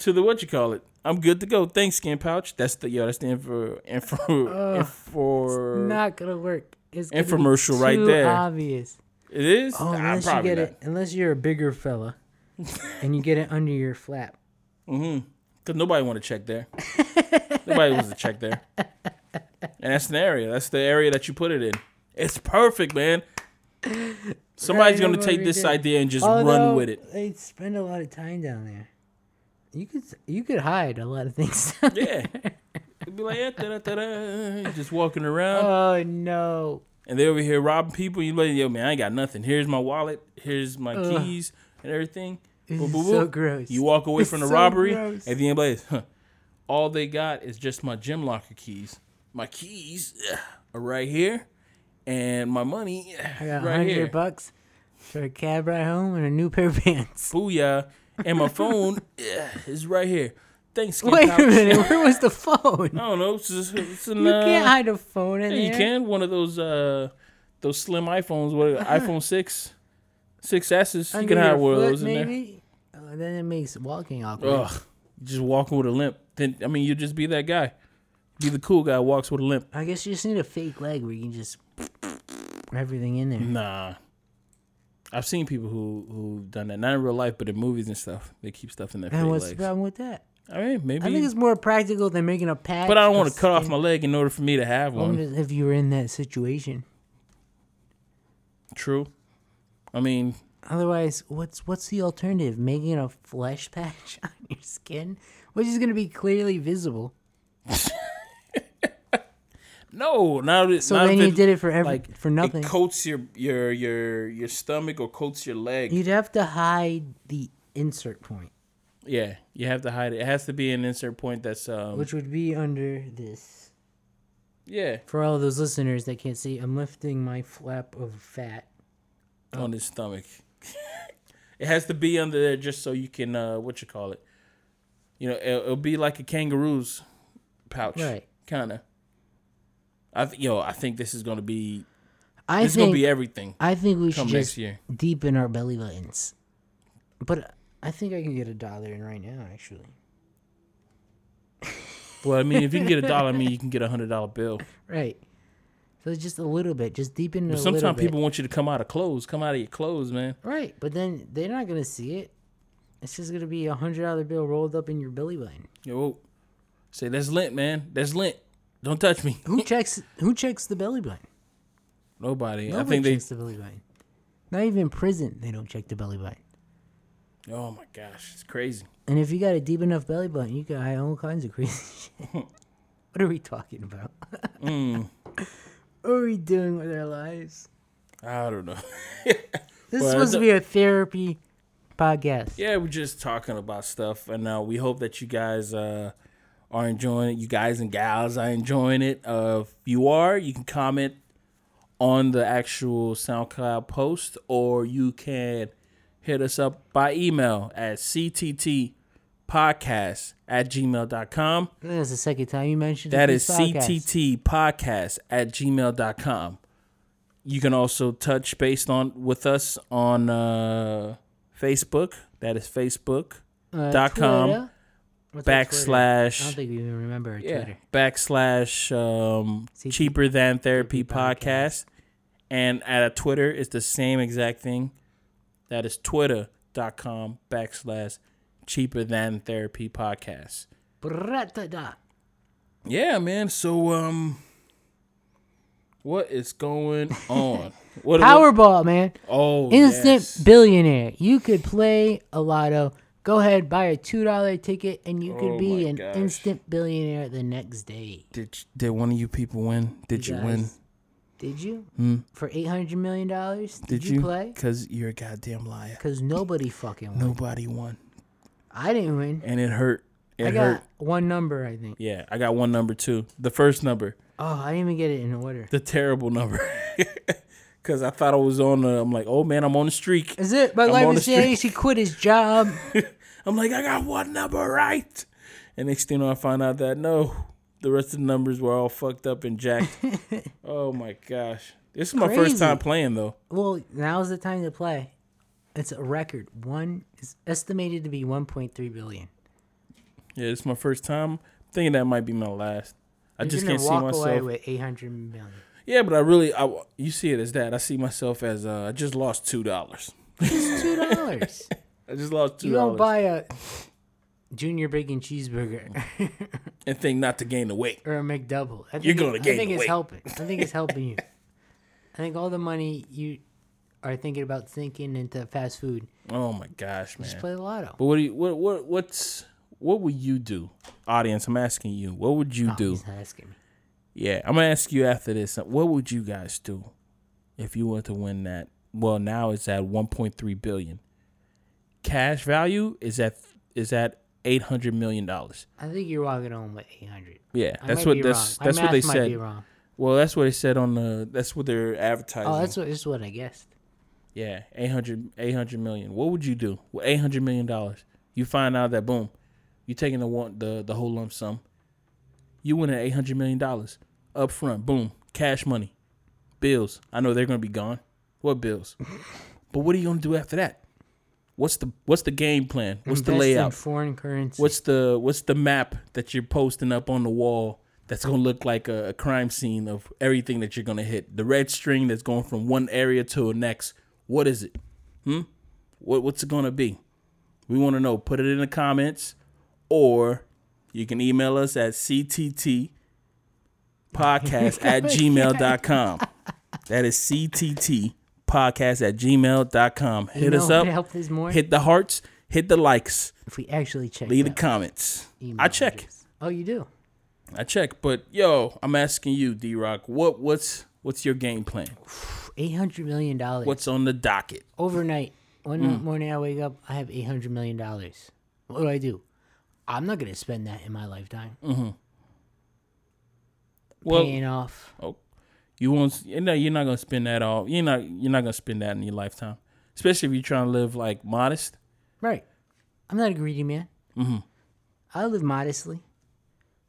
to the what you call it. I'm good to go. Thanks, skin pouch. That's the yo. That's the info. Info. Oh, info it's not gonna work. It's gonna infomercial be too right there. Obvious. It is. Oh, unless nah, you get not. it. Unless you're a bigger fella, and you get it under your flap. Mm-hmm. Cause nobody want to check there. Nobody wants to check there. And that's an area. That's the area that you put it in. It's perfect, man. Somebody's right, gonna take this did. idea and just Although, run with it. They spend a lot of time down there. You could you could hide a lot of things. Down yeah, there. It'd be like eh, da, da, da, da. Just walking around. Oh no! And they over here robbing people. You like yo man, I ain't got nothing. Here's my wallet. Here's my Ugh. keys and everything. This is so gross. You walk away it's from the so robbery, gross. and then like, huh, all they got is just my gym locker keys. My keys ugh, are right here. And my money I got right here. one hundred bucks for a cab ride home and a new pair of pants. Booyah. And my phone is right here. Thanks, Wait pouch. a minute. Where was the phone? I don't know. It's just, it's an, you can't uh, hide a phone in yeah, there. You can. One of those uh, those slim iPhones. What uh-huh. iPhone six, six S's. You can hide one of those in maybe? there. Oh, then it makes walking awkward. Ugh. Just walking with a limp. Then I mean, you just be that guy. Be the cool guy who walks with a limp. I guess you just need a fake leg where you can just... everything in there. Nah, I've seen people who who've done that, not in real life, but in movies and stuff. They keep stuff in their legs. And what's the problem with that? All right, maybe I think it's more practical than making a patch. But I don't want to cut off my leg in order for me to have one. If you were in that situation, true. I mean, otherwise, what's what's the alternative? Making a flesh patch on your skin, which is going to be clearly visible. No, not so. Not then you it, did it for every, like, for nothing. It coats your, your your your stomach or coats your leg. You'd have to hide the insert point. Yeah, you have to hide it. It has to be an insert point that's um, which would be under this. Yeah. For all of those listeners that can't see, I'm lifting my flap of fat up. On his stomach. It has to be under there just so you can uh, what you call it. You know, it'll, it'll be like a kangaroo's pouch, right? Kind of. I th- yo, I think this is gonna be. I this think, is gonna be everything. I think we should just deepen our belly buttons. But I think I can get a dollar in right now, actually. Well, I mean, if you can get a dollar, I mean, you can get a hundred dollar bill. Right. So it's just a little bit, just deepen it a little bit. Sometimes people want you to come out of clothes, come out of your clothes, man. Right, but then they're not going to see it. It's just going to be a one hundred dollar bill rolled up in your belly button. Yo, say, that's lint, man. That's lint. Don't touch me. Who checks Who checks the belly button? Nobody. Nobody I think checks they... the belly button. Not even in prison, they don't check the belly button. Oh, my gosh. It's crazy. And if you got a deep enough belly button, you got all kinds of crazy shit. What are we talking about? mm. What are we doing with our lives? I don't know. This is supposed to be a therapy podcast. Yeah, we're just talking about stuff. And uh, we hope that you guys uh, are enjoying it. You guys and gals are enjoying it. Uh, if you are, you can comment on the actual SoundCloud post, or you can hit us up by email at c t t podcast at gmail dot com. That's the second time you mentioned that. That is c t t podcast at gmail dot com. You can also touch base on with us on uh, Facebook. That is facebook dot com uh, backslash. I don't think we even remember yeah, Twitter. Backslash um, Cheaper Than Therapy Podcast. And at Twitter, it's the same exact thing. That is twitter dot com backslash Cheaper Than Therapy Podcast. Yeah, man. So, um, what is going on? What Powerball, what? man. Oh, Instant yes. billionaire. You could play a lotto. Go ahead, buy a two dollar ticket, and you could oh be an gosh. instant billionaire the next day. Did Did one of you people win? Did you, you win? Did you? Hmm? For eight hundred million dollars? Did, did you, you play? Because you're a goddamn liar. Because nobody fucking won. Nobody won. I didn't win. And it hurt. It I got hurt. one number, I think. Yeah, I got one number, too. The first number. Oh, I didn't even get it in order. The terrible number. Because I thought I was on the, I'm like, oh, man, I'm on the streak. Is it? My I'm life is changed. He quit his job. I'm like, I got one number right. And next thing you know, I find out that, no. The rest of the numbers were all fucked up and jacked. Oh, my gosh. This is my Crazy. first time playing, though. Well, now's the time to play. It's a record. One is estimated to be one point three billion dollars. Yeah, it's my first time. I'm thinking that might be my last. I You're just can't walk see myself. Away with eight hundred million dollars. Yeah, but I really, I, you see it as that. I see myself as, uh, I just lost two dollars. Just two dollars? I just lost two dollars. You don't buy a... Junior bacon cheeseburger. And think not to gain the weight. Or a McDouble. I think You're going to gain the weight. I think it's weight. helping. I think it's helping you. I think all the money you are thinking about sinking into fast food. Oh, my gosh, man. Just play the lotto. But what do you, what, what, what's, what would you do? Audience, I'm asking you. What would you oh, do? He's not asking me. Yeah, I'm going to ask you after this. What would you guys do if you were to win that? Well, now it's at one point three billion dollars. Cash value is at is at Eight hundred million dollars. I think you're walking home with eight hundred. Yeah, I that's what that's wrong. that's My what they might said. Be wrong. Well, that's what they said on the. That's what they're advertising. Oh, that's what. That's what I guessed. Yeah, eight hundred, eight hundred million. What would you do with eight hundred million dollars? You find out that boom, you're taking the one, the the whole lump sum. You win at eight hundred million dollars up front. Boom, cash money, bills. I know they're gonna be gone. What bills? But what are you gonna do after that? What's the what's the game plan? What's Invest the layout? In foreign currency. What's the what's the map that you're posting up on the wall that's gonna look like a, a crime scene of everything that you're gonna hit? The red string that's going from one area to the next. What is it? Hmm. What what's it gonna be? We want to know. Put it in the comments, or you can email us at c t t podcast at gmail dot com. That is C T T. Podcast at gmail dot com. Hit you know us up. Hit the hearts. Hit the likes. If we actually check, leave the comments. I check. Pages. Oh, you do. I check, but yo, I'm asking you, D Rock. What what's what's your game plan? Eight hundred million dollars. What's on the docket? Overnight, one mm. morning I wake up, I have eight hundred million dollars. What do I do? I'm not gonna spend that in my lifetime. Mm-hmm. Well, paying off. Oh. You won't. You know, you're not gonna spend that all. You're not. You're not gonna spend that in your lifetime, especially if you're trying to live like modest. Right. I'm not a greedy man. Mm-hmm. I live modestly,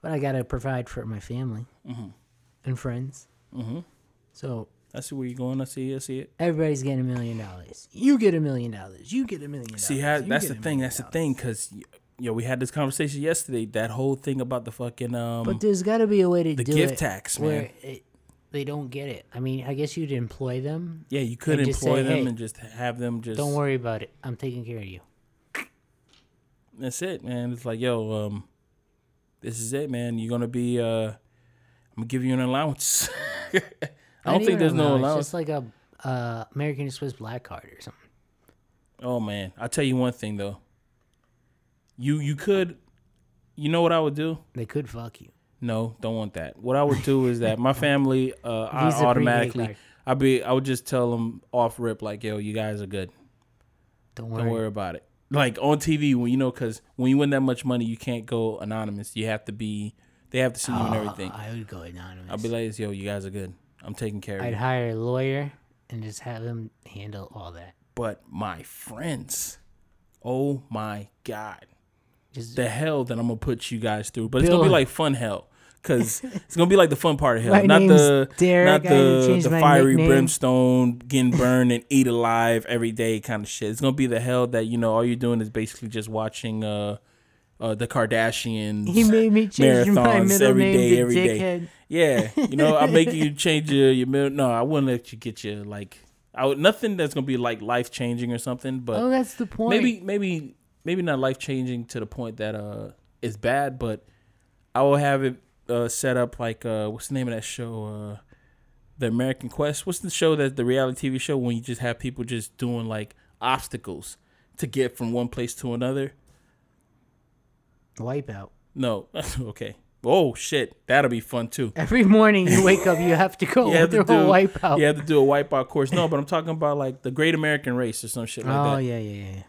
but I gotta provide for my family mm-hmm. and friends. Mm-hmm. So I see where you're going. I see. I see it. Everybody's getting a million dollars. You get a million dollars. You get a million dollars. See, how, that's the thing. That's the thing. Because yo, we had this conversation yesterday. That whole thing about the fucking um. But there's got to be a way to do it. The gift tax, man. they don't get it. I mean, I guess you'd employ them. Yeah, you could employ say, them hey, and just have them just... Don't worry about it. I'm taking care of you. That's it, man. It's like, yo, um, this is it, man. You're going to be... Uh, I'm going to give you an allowance. I don't think there's no allowance. It's just like a uh, American Express Black Card or something. Oh, man. I'll tell you one thing, though. You you could... You know what I would do? They could fuck you. No, don't want that. What I would do is that my family, uh, I automatically, I'd be, I would just tell them off rip, like, yo, you guys are good. Don't worry. Don't worry about it. Like on T V, when you know, because when you win that much money, you can't go anonymous. You have to be, they have to see you oh, and everything. I would go anonymous. I'd be like, yo, you guys are good. I'm taking care of I'd you. I'd hire a lawyer and just have them handle all that. But my friends, oh my God. Just the hell that I'm going to put you guys through. But Bill, it's going to be like fun hell. Because it's going to be like the fun part of hell. My not the Derek, not the, the fiery nickname. Brimstone, getting burned and eat alive every day kind of shit. It's going to be the hell that, you know, all you're doing is basically just watching uh, uh, the Kardashians. He made me change my middle every name day, to every dickhead. Day. Yeah. You know, I'm making you change your, your middle. No, I wouldn't let you get your, like, I would, nothing that's going to be, like, life-changing or something. But oh, that's the point. Maybe, maybe... Maybe not life-changing to the point that uh, it's bad, but I will have it uh, set up like, uh, what's the name of that show? Uh, the American Quest? What's the show that the reality T V show when you just have people just doing like obstacles to get from one place to another? Wipeout. No. Okay. Oh, shit. That'll be fun, too. Every morning you wake up, you have to go have through to do, a wipeout. You have to do a wipeout course. No, but I'm talking about like the Great American Race or some shit like oh, that. Oh, yeah, yeah, yeah.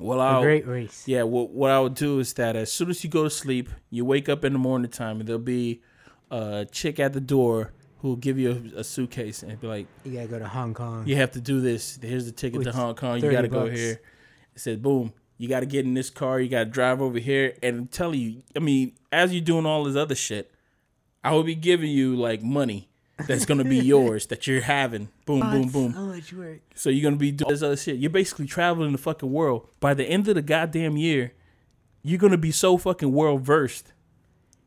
Well, I'll, a great race. Yeah, what, what I would do is that as soon as you go to sleep, you wake up in the morning time, and there'll be a chick at the door who'll give you a, a suitcase and be like, "You gotta go to Hong Kong. You have to do this. Here's the ticket to Hong Kong. You gotta bucks. Go here." It says, "Boom! You gotta get in this car. You gotta drive over here." And I'm telling you, I mean, as you're doing all this other shit, I will be giving you like money that's gonna be yours that you're having. Boom, oh, boom, boom. So much work. So you're gonna be doing this other shit. You're basically traveling the fucking world. By the end of the goddamn year, you're gonna be so fucking world versed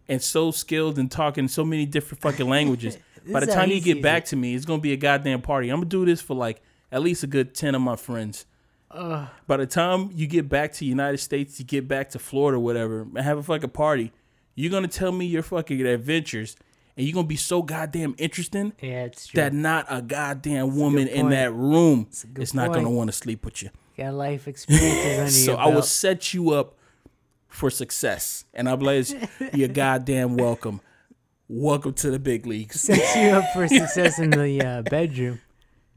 and so skilled and talking so many different fucking languages. By the time you get back to me, it's gonna be a goddamn party. I'm gonna do this for like at least a good ten of my friends. Uh, By the time you get back to the United States, you get back to Florida, or whatever, and have a fucking party. You're gonna tell me your fucking adventures. And you're going to be so goddamn interesting yeah, that not a goddamn it's woman a in that room it's is not going to want to sleep with you. You got life experiences under so your belt. So I will set you up for success. And I bless you're goddamn welcome. Welcome to the big leagues. Set you up for success in the uh, bedroom.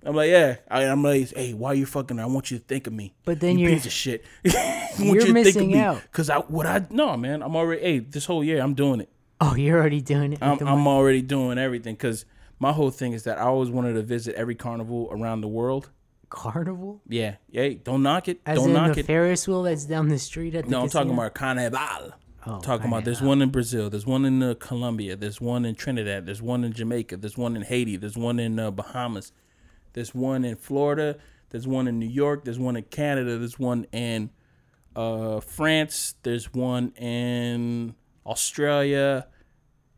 I'm like, yeah. I, I'm like, hey, why are you fucking? I want you to think of me. But then you you're piece of shit. I want you're you missing think of out. Because I, what I, no, man, I'm already, hey, this whole year I'm doing it. Oh, you're already doing it. I'm, I'm already doing everything because my whole thing is that I always wanted to visit every carnival around the world. Carnival? Yeah. Hey, don't knock it. As don't in knock the it. Ferris wheel that's down the street at the No, I'm casino? Talking about carnival. Oh, I'm talking carnival. About there's one in Brazil. There's one in uh, Colombia. There's one in Trinidad. There's one in Jamaica. There's one in Haiti. There's one in uh, Bahamas. There's one in Florida. There's one in New York. There's one in Canada. There's one in uh, France. There's one in... Australia,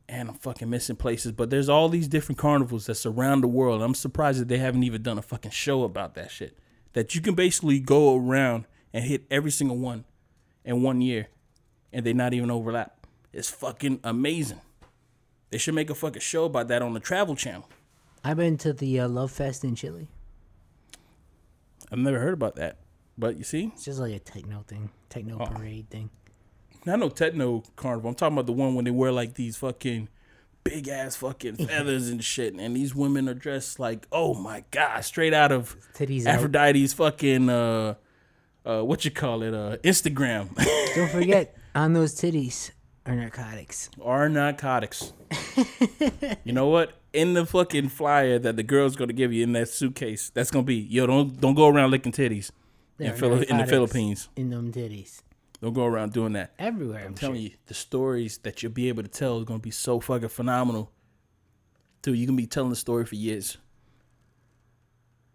and I'm fucking missing places, but there's all these different carnivals that's around the world. I'm surprised that they haven't even done a fucking show about that shit. That you can basically go around and hit every single one in one year, and they not even overlap. It's fucking amazing. They should make a fucking show about that on the Travel Channel. I've been to the uh, Love Fest in Chile. I've never heard about that, but you see? It's just like a techno thing, techno oh. parade thing. Not no techno carnival. I'm talking about the one when they wear like these fucking big ass fucking feathers and shit. And these women are dressed like, oh my God, straight out of Titties Aphrodite's out. Fucking, uh, uh, what you call it, uh, Instagram. Don't forget, on those titties are narcotics. Are narcotics. You know what? In the fucking flyer that the girl's going to give you in that suitcase, that's going to be, yo, don't don't go around licking titties in, Phil- in the Philippines. In them titties. Don't go around doing that. Everywhere. I'm, I'm telling sure. you, the stories that you'll be able to tell is going to be so fucking phenomenal. Dude, you can be telling the story for years.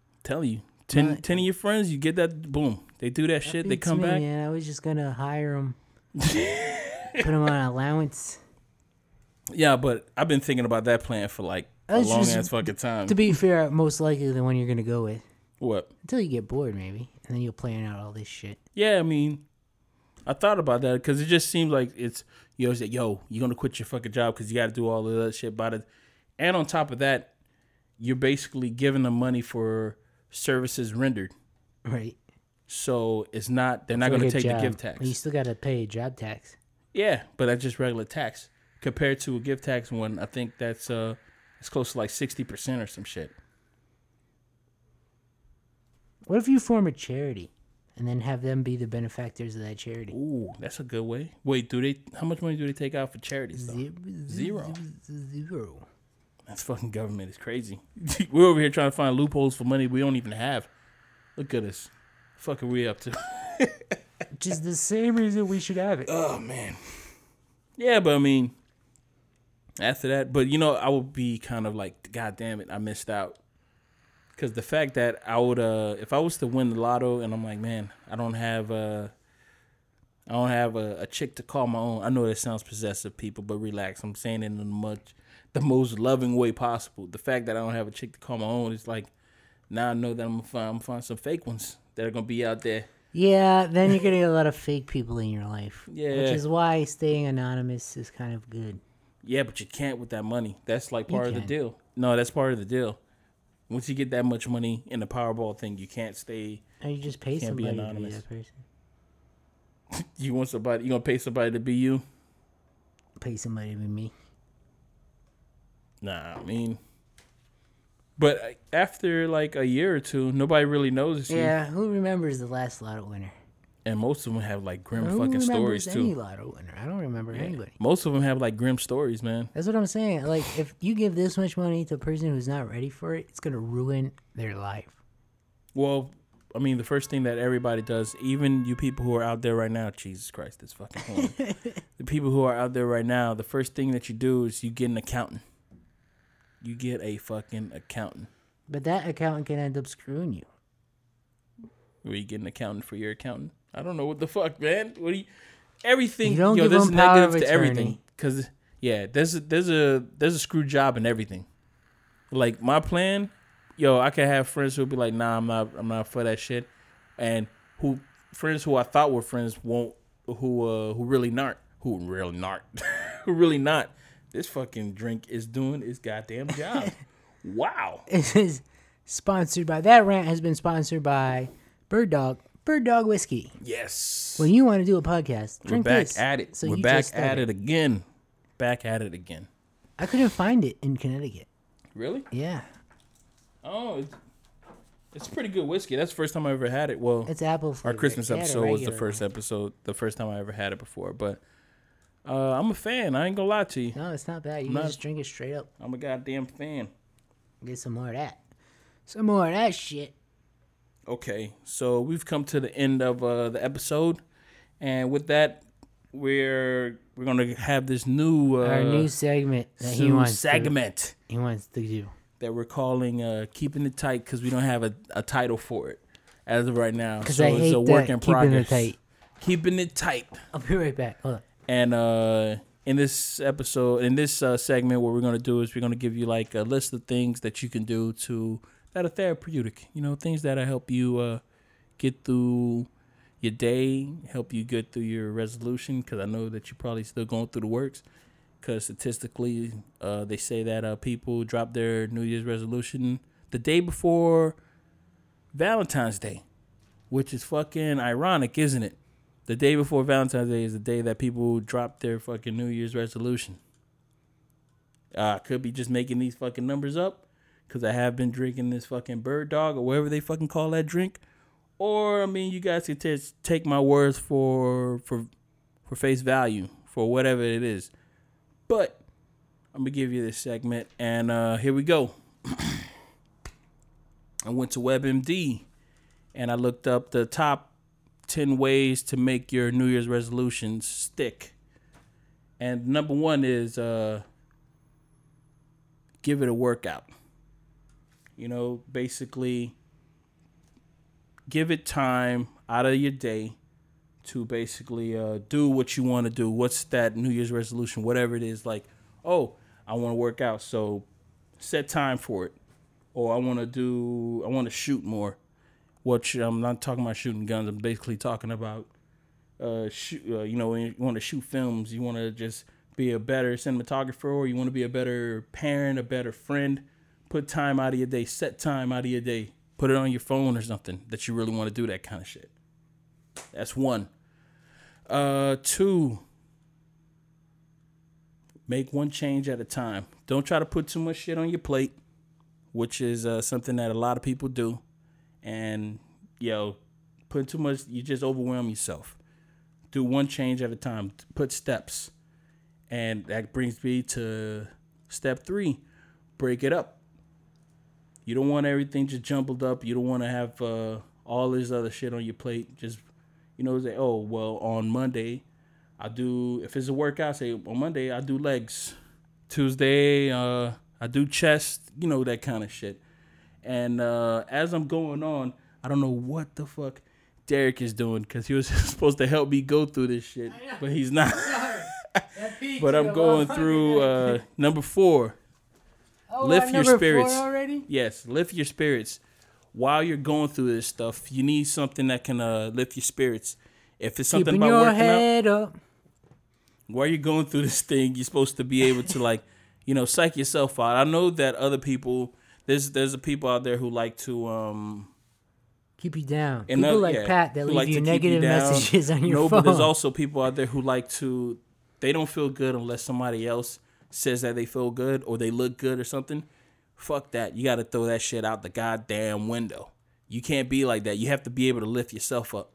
I'm telling you. Ten, ten of your friends, you get that, boom. They do that, that shit. They come me, back. Man, I was just going to hire them. Put them on allowance. Yeah, but I've been thinking about that plan for like That's a long just, ass fucking time. To be fair, most likely the one you're gonna go with. What? Until you get bored, maybe, and then you'll plan out all this shit. Yeah, I mean, I thought about that because it just seems like it's you always say, "Yo, you're gonna quit your fucking job because you got to do all of that shit." By the, and on top of that, you're basically giving them money for services rendered. Right. So it's not they're it's not like gonna take job. The gift tax. You still gotta pay job tax. Yeah, but that's just regular tax. Compared to a gift tax one, I think that's uh, it's close to like sixty percent or some shit. What if you form a charity and then have them be the benefactors of that charity? Ooh, that's a good way. Wait, do they? How much money do they take out for charities, though? Zero. Zero. Zero. That's fucking government. It's crazy. We're over here trying to find loopholes for money we don't even have. Look at us. Fuck are we up to? Which is the same reason we should have it. Oh, man. Yeah, but I mean... After that, but you know, I would be kind of like, God damn it, I missed out. Because the fact that I would, uh, if I was to win the lotto and I'm like, man, I don't have a, I don't have a, a chick to call my own. I know that sounds possessive, people, but relax. I'm saying it in the, much, the most loving way possible. The fact that I don't have a chick to call my own is like, now I know that I'm going to find, I'm find some fake ones that are going to be out there. Yeah, then you're going to get a lot of fake people in your life. Yeah. Which is why staying anonymous is kind of good. Yeah, but you can't with that money. That's like part of the deal. No, that's part of the deal. Once you get that much money in the Powerball thing, you can't stay. And you just pay somebody to be that person. You want somebody? You gonna pay somebody to be you? Pay somebody to be me? Nah, I mean, but after like a year or two, nobody really knows it's you. Yeah, who remembers the last lotto winner? And most of them have, like, grim Who fucking stories, any too. Any lotto winner? I don't remember yeah. anybody. Most of them have, like, grim stories, man. That's what I'm saying. Like, if you give this much money to a person who's not ready for it, it's going to ruin their life. Well, I mean, the first thing that everybody does, even you people who are out there right now, Jesus Christ, this fucking horn. The people who are out there right now, the first thing that you do is you get an accountant. You get a fucking accountant. But that accountant can end up screwing you. Where you get an accountant for your accountant? I don't know what the fuck, man. What do you? Everything. You don't yo, give them power of attorney. Everything. Cause yeah, there's a, there's a there's a screw job in everything. Like my plan, yo, I could have friends who'll be like, nah, I'm not, I'm not for that shit, and who friends who I thought were friends won't, who uh, who really not, who really not, who really not. This fucking drink is doing its goddamn job. Wow. It is sponsored by that rant has been sponsored by Bird Dog. Bird Dog Whiskey. Yes. When you want to do a podcast, drink We're back this. at it. So We're back at it again. Back at it again. I couldn't find it in Connecticut. Really? Yeah. Oh, it's, it's pretty good whiskey. That's the first time I ever had it. Well, it's apple flavor. Our Christmas episode was the first episode, the first time I ever had it before. But uh, I'm a fan. I ain't going to lie to you. No, it's not bad. You I'm can not, just drink it straight up. I'm a goddamn fan. Get some more of that. Some more of that shit. Okay, so we've come to the end of uh, the episode, and with that, we're we're gonna have this new uh, our new segment that new he wants segment to, he wants to do that we're calling uh, "Keeping It Tight" because we don't have a, a title for it as of right now. Because so I hate it's a work in keeping progress. It tight. Keeping it tight. I'll be right back. Hold on. And uh, in this episode, in this uh, segment, what we're gonna do is we're gonna give you like a list of things that you can do to. That are therapeutic, you know, things that'll help you uh, get through your day, help you get through your resolution, because I know that you're probably still going through the works, because statistically uh, they say that uh, people drop their New Year's resolution the day before Valentine's Day, which is fucking ironic, isn't it? The day before Valentine's Day is the day that people drop their fucking New Year's resolution. Uh, could be just making these fucking numbers up. Because I have been drinking this fucking Bird Dog or whatever they fucking call that drink. Or, I mean, you guys can t- take my words for, for for face value, for whatever it is. But I'm going to give you this segment. And uh, here we go. I went to WebMD and I looked up the top ten ways to make your New Year's resolutions stick. And number one is uh, give it a workout. You know, basically give it time out of your day to basically uh, do what you want to do. What's that New Year's resolution? Whatever it is, like, oh, I want to work out, so set time for it. Or I want to do, I want to shoot more. Which I'm not talking about shooting guns. I'm basically talking about, uh, shoot, uh, you know, when you want to shoot films, you want to just be a better cinematographer, or you want to be a better parent, a better friend. Put time out of your day. Set time out of your day. Put it on your phone or something that you really want to do that kind of shit. That's one. Uh, two. Make one change at a time. Don't try to put too much shit on your plate, which is uh, something that a lot of people do. And, yo, put too much, you just overwhelm yourself. Do one change at a time. Put steps. And that brings me to step three. Break it up. You don't want everything just jumbled up. You don't want to have uh, all this other shit on your plate. Just, you know, say, oh, well, on Monday, I do, if it's a workout, say, on Monday, I do legs. Tuesday, uh, I do chest, you know, that kind of shit. And uh, as I'm going on, I don't know what the fuck Derek is doing, because he was supposed to help me go through this shit, but he's not. But I'm going through uh, number four. Oh, lift your spirits. Already? Yes, lift your spirits. While you're going through this stuff, you need something that can uh, lift your spirits. If it's something Keeping about your working head out, up. While you're going through this thing, you're supposed to be able to, like, you know, psych yourself out. I know that other people. There's there's a people out there who like to um, keep you down. People other, like yeah, Pat that leave like you negative you messages on your no, phone. No, but there's also people out there who like to. They don't feel good unless somebody else says that they feel good or they look good or something. Fuck that. You got to throw that shit out the goddamn window. You can't be like that. You have to be able to lift yourself up,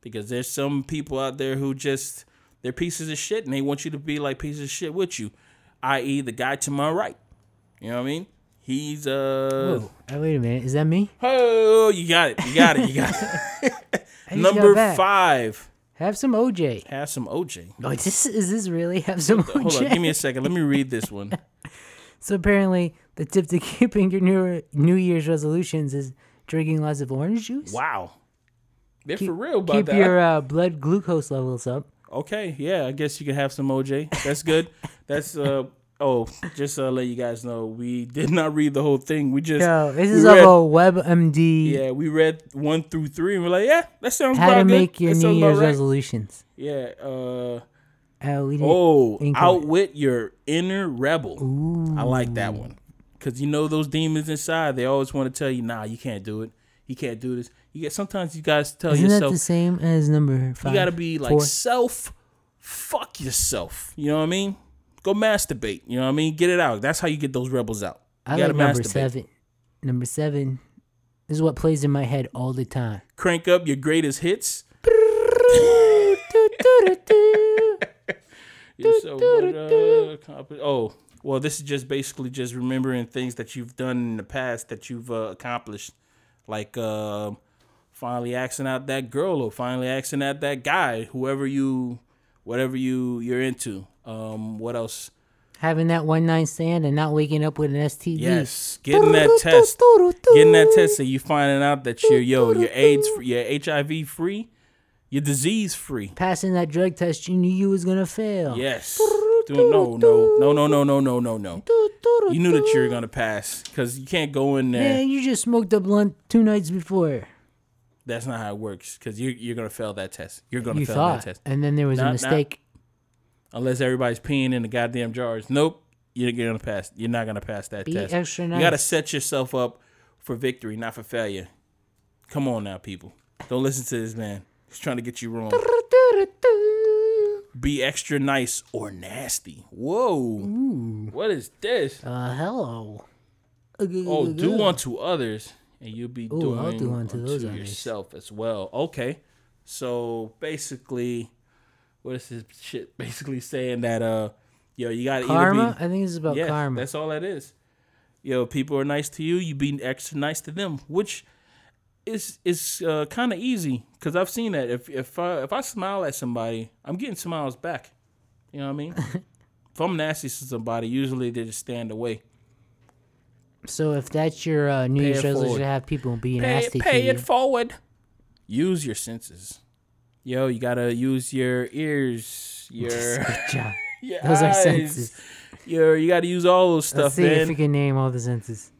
because there's some people out there who just they're pieces of shit and they want you to be like pieces of shit with you. that is the guy to my right. You know what I mean? He's, uh... Whoa, wait a minute. Is that me? Oh, you got it. You got it. You got it. Number five. Have some O J. Have some O J. Oh, this, is this really have some O J? Hold on. Give me a second. Let me read this one. So apparently, the tip to keeping your New, new Year's resolutions is drinking lots of orange juice. Wow. They're keep, for real about keep that. Keep your uh, blood glucose levels up. Okay. Yeah, I guess you can have some O J. That's good. That's, uh... Oh, just to let you guys know, we did not read the whole thing. We just no, this we is read, a WebMD. Yeah, we read one through three, and we're like, yeah, that sounds how about to make good. Your New Year's right. resolutions. Yeah. Uh, oh, incorrect. Outwit your inner rebel. Ooh. I like that one, because you know those demons inside. They always want to tell you, nah, you can't do it. You can't do this. You get sometimes you guys tell Isn't yourself. Isn't that the same as number five? You got to be like four. Self. Fuck yourself. You know what I mean? Go masturbate. You know what I mean? Get it out. That's how you get those rebels out. You I gotta like number masturbate. seven. Number seven. This is what plays in my head all the time. Crank up your greatest hits. You're so good. Oh, well, this is just basically just remembering things that you've done in the past that you've uh, accomplished. Like uh, finally axing out that girl or finally axing out that guy, whoever you, whatever you, you're into. Um, what else? Having that one night stand and not waking up with an S T D. Yes, getting that test, getting that test, so you finding out that you're yo, you're AIDS, free, you're H I V free, you're disease free. Passing that drug test, you knew you was gonna fail. Yes. Dude, no, no, no, no, no, no, no, no, no. You knew that you were gonna pass, because you can't go in there. Man, you just smoked a blunt two nights before. That's not how it works, because you you're gonna fail that test. You're gonna you fail thought, that test, and then there was not, a mistake. Not, Unless everybody's peeing in the goddamn jars. Nope. You're gonna pass. You're not gonna pass that Be test. Extra nice. You gotta set yourself up for victory, not for failure. Come on now, people. Don't listen to this man. He's trying to get you wrong. Be extra nice or nasty. Whoa. Ooh. What is this? Uh, hello. Oh, do unto others, and you'll be Ooh, doing I'll do unto, unto those yourself others. As well. Okay. So basically. What is this shit basically saying that, uh, yo, you got to either be... Karma? I think it's about yes, karma. That's all that is. Yo, people are nice to you. You be extra nice to them, which is is uh, kind of easy, because I've seen that. If if I, if I smile at somebody, I'm getting smiles back. You know what I mean? If I'm nasty to somebody, usually they just stand away. So if that's your uh, New Year's resolution, to have people be pay, nasty pay to you. Pay it forward. Use your senses. Yo, you gotta use your ears, your, your those eyes, are senses. Your, you got to use all those stuff, Let's see man. If you can name all the senses.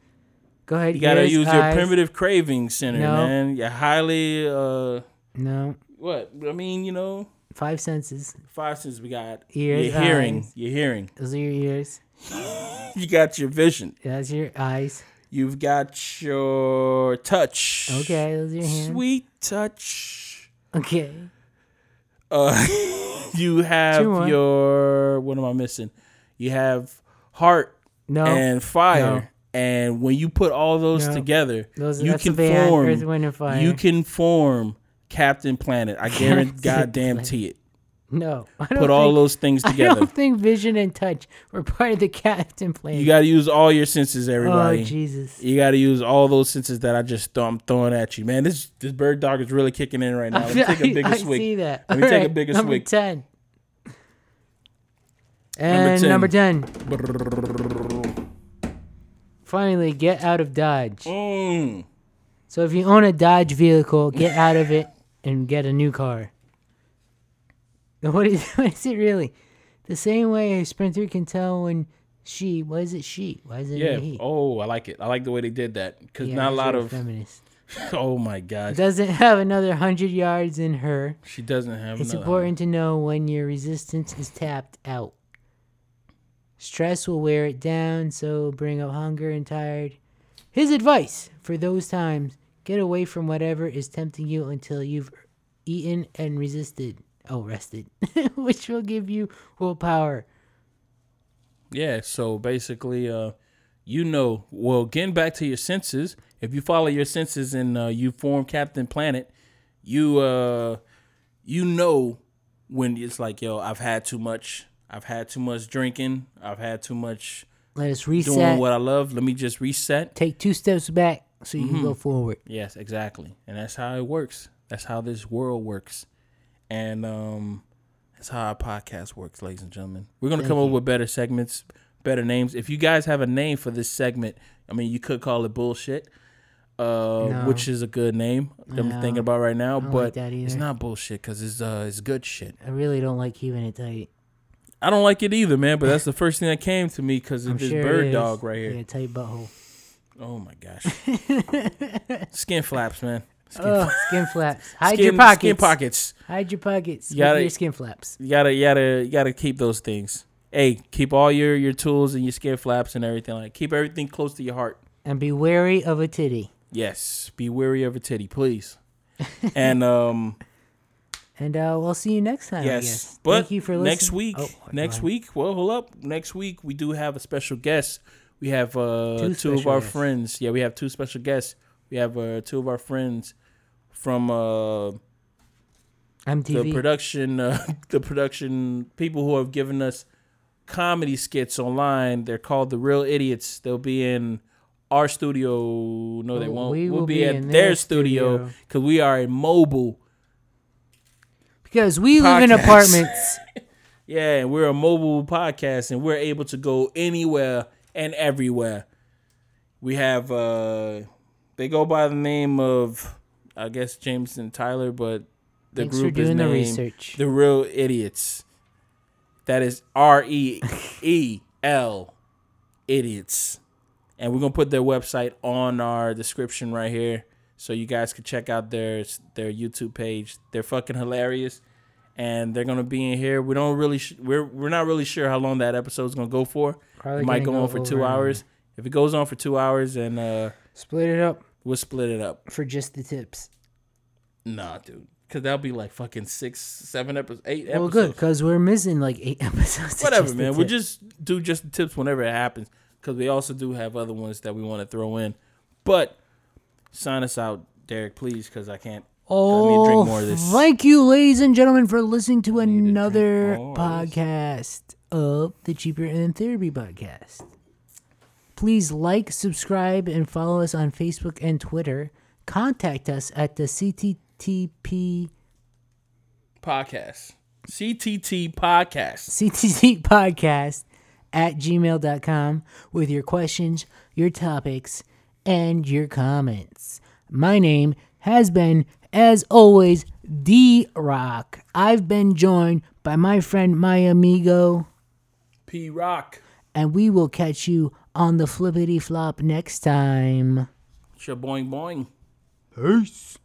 Go ahead. You got to use eyes. Your primitive craving center, no. man. Your highly. Uh, no. What? I mean, you know. Five senses. Five senses. We got ears, your hearing. Eyes. Your hearing. Those are your ears. You got your vision. That's your eyes. You've got your touch. Okay, those are your hands. Sweet touch. Okay. Uh, you have your. What am I missing? You have heart no. and fire, no. and when you put all those no. together, those, you can form. Earth, wind, and fire. You can form Captain Planet. I guarantee, goddamn t it. No, I don't put all think, those things together. I don't think vision and touch were part of the Captain Planet. You got to use all your senses, everybody. Oh Jesus! You got to use all those senses that I just th- I'm throwing at you, man. This this bird dog is really kicking in right now. Let me take a bigger I, swig. I see that. Let me all take right. a bigger Number swig. ten. And number ten. number ten. Finally, get out of Dodge. Mm. So if you own a Dodge vehicle, get out of it and get a new car. What is, what is it really? The same way a sprinter can tell when she... Why is it she? Why is it yeah. he? Oh, I like it. I like the way they did that. Because yeah, not a lot of... feminists. Oh, my God. Doesn't have another one hundred yards in her. She doesn't have It's important one hundred. To know when your resistance is tapped out. Stress will wear it down, so bring up hunger and tired. His advice for those times, get away from whatever is tempting you until you've eaten and resisted. Oh, rested. Which will give you willpower. Yeah, so basically, uh, you know, well, getting back to your senses, if you follow your senses and uh, you form Captain Planet, you uh, you know when it's like, yo, I've had too much. I've had too much drinking. I've had too much. Let us reset. Doing what I love. Let me just reset. Take two steps back so you mm-hmm. can go forward. Yes, exactly. And that's how it works. That's how this world works. And um, that's how our podcast works, ladies and gentlemen. We're going to come you. up with better segments, better names. If you guys have a name for this segment, I mean, you could call it bullshit, uh, no. which is a good name that I'm thinking about right now. But like it's not bullshit because it's, uh, it's good shit. I really don't like keeping it tight. I don't like it either, man, but that's the first thing that came to me because of this sure bird dog right here. Yeah, tight butthole. Oh, my gosh. Skin flaps, man. Skin, oh, flaps. Skin flaps. Hide skin, your pockets. Skin pockets. Hide your pockets. You gotta, your skin flaps. You gotta, you gotta, you gotta keep those things. Hey, keep all your, your tools and your skin flaps and everything. Like, keep everything close to your heart. And be wary of a titty. Yes, be wary of a titty, please. and um. And uh, we'll see you next time. Yes, I guess. But thank you for listening. Next week, oh, next week. Well, hold up. Next week we do have a special guest. We have uh, two, two of our guests. friends. Yeah, we have two special guests. We have uh, two of our friends from uh, M T V. the production, uh, the production people who have given us comedy skits online. They're called The Real Idiots. They'll be in our studio. No, they won't. We will we'll be, be at their, their studio because we are a mobile. Because we podcast. live in apartments. Yeah, and we're a mobile podcast, and we're able to go anywhere and everywhere. We have, uh, they go by the name of, I guess, Jameson Tyler, but the Thanks group for doing is named the, research. The Real Idiots. That is R E E L Idiots. And we're going to put their website on our description right here. So you guys could check out their their YouTube page. They're fucking hilarious, and they're gonna be in here. We don't really sh- we're we're not really sure how long that episode's gonna go for. Probably it might go, go on for two hours. Now. If it goes on for two hours, and uh, split it up. We'll split it up for just the tips. Nah, dude, because that'll be like fucking six, seven episodes, eight. Well, episodes. Well, good because we're missing like eight episodes. Whatever, man. We'll just do just the tips whenever it happens because we also do have other ones that we want to throw in, but. Sign us out, Derek, please, because I can't. Oh, I need to drink more of this. Thank you, ladies and gentlemen, for listening to another podcast of the Cheaper Than Therapy Podcast. Please like, subscribe, and follow us on Facebook and Twitter. Contact us at the C T T P Podcast. C T T Podcast. C T T Podcast at gmail dot com with your questions, your topics, and your comments. My name has been, as always, D-Rock. I've been joined by my friend, my amigo, P-Rock. and we will catch you on the flippity flop next time. Shaboing boing. Peace.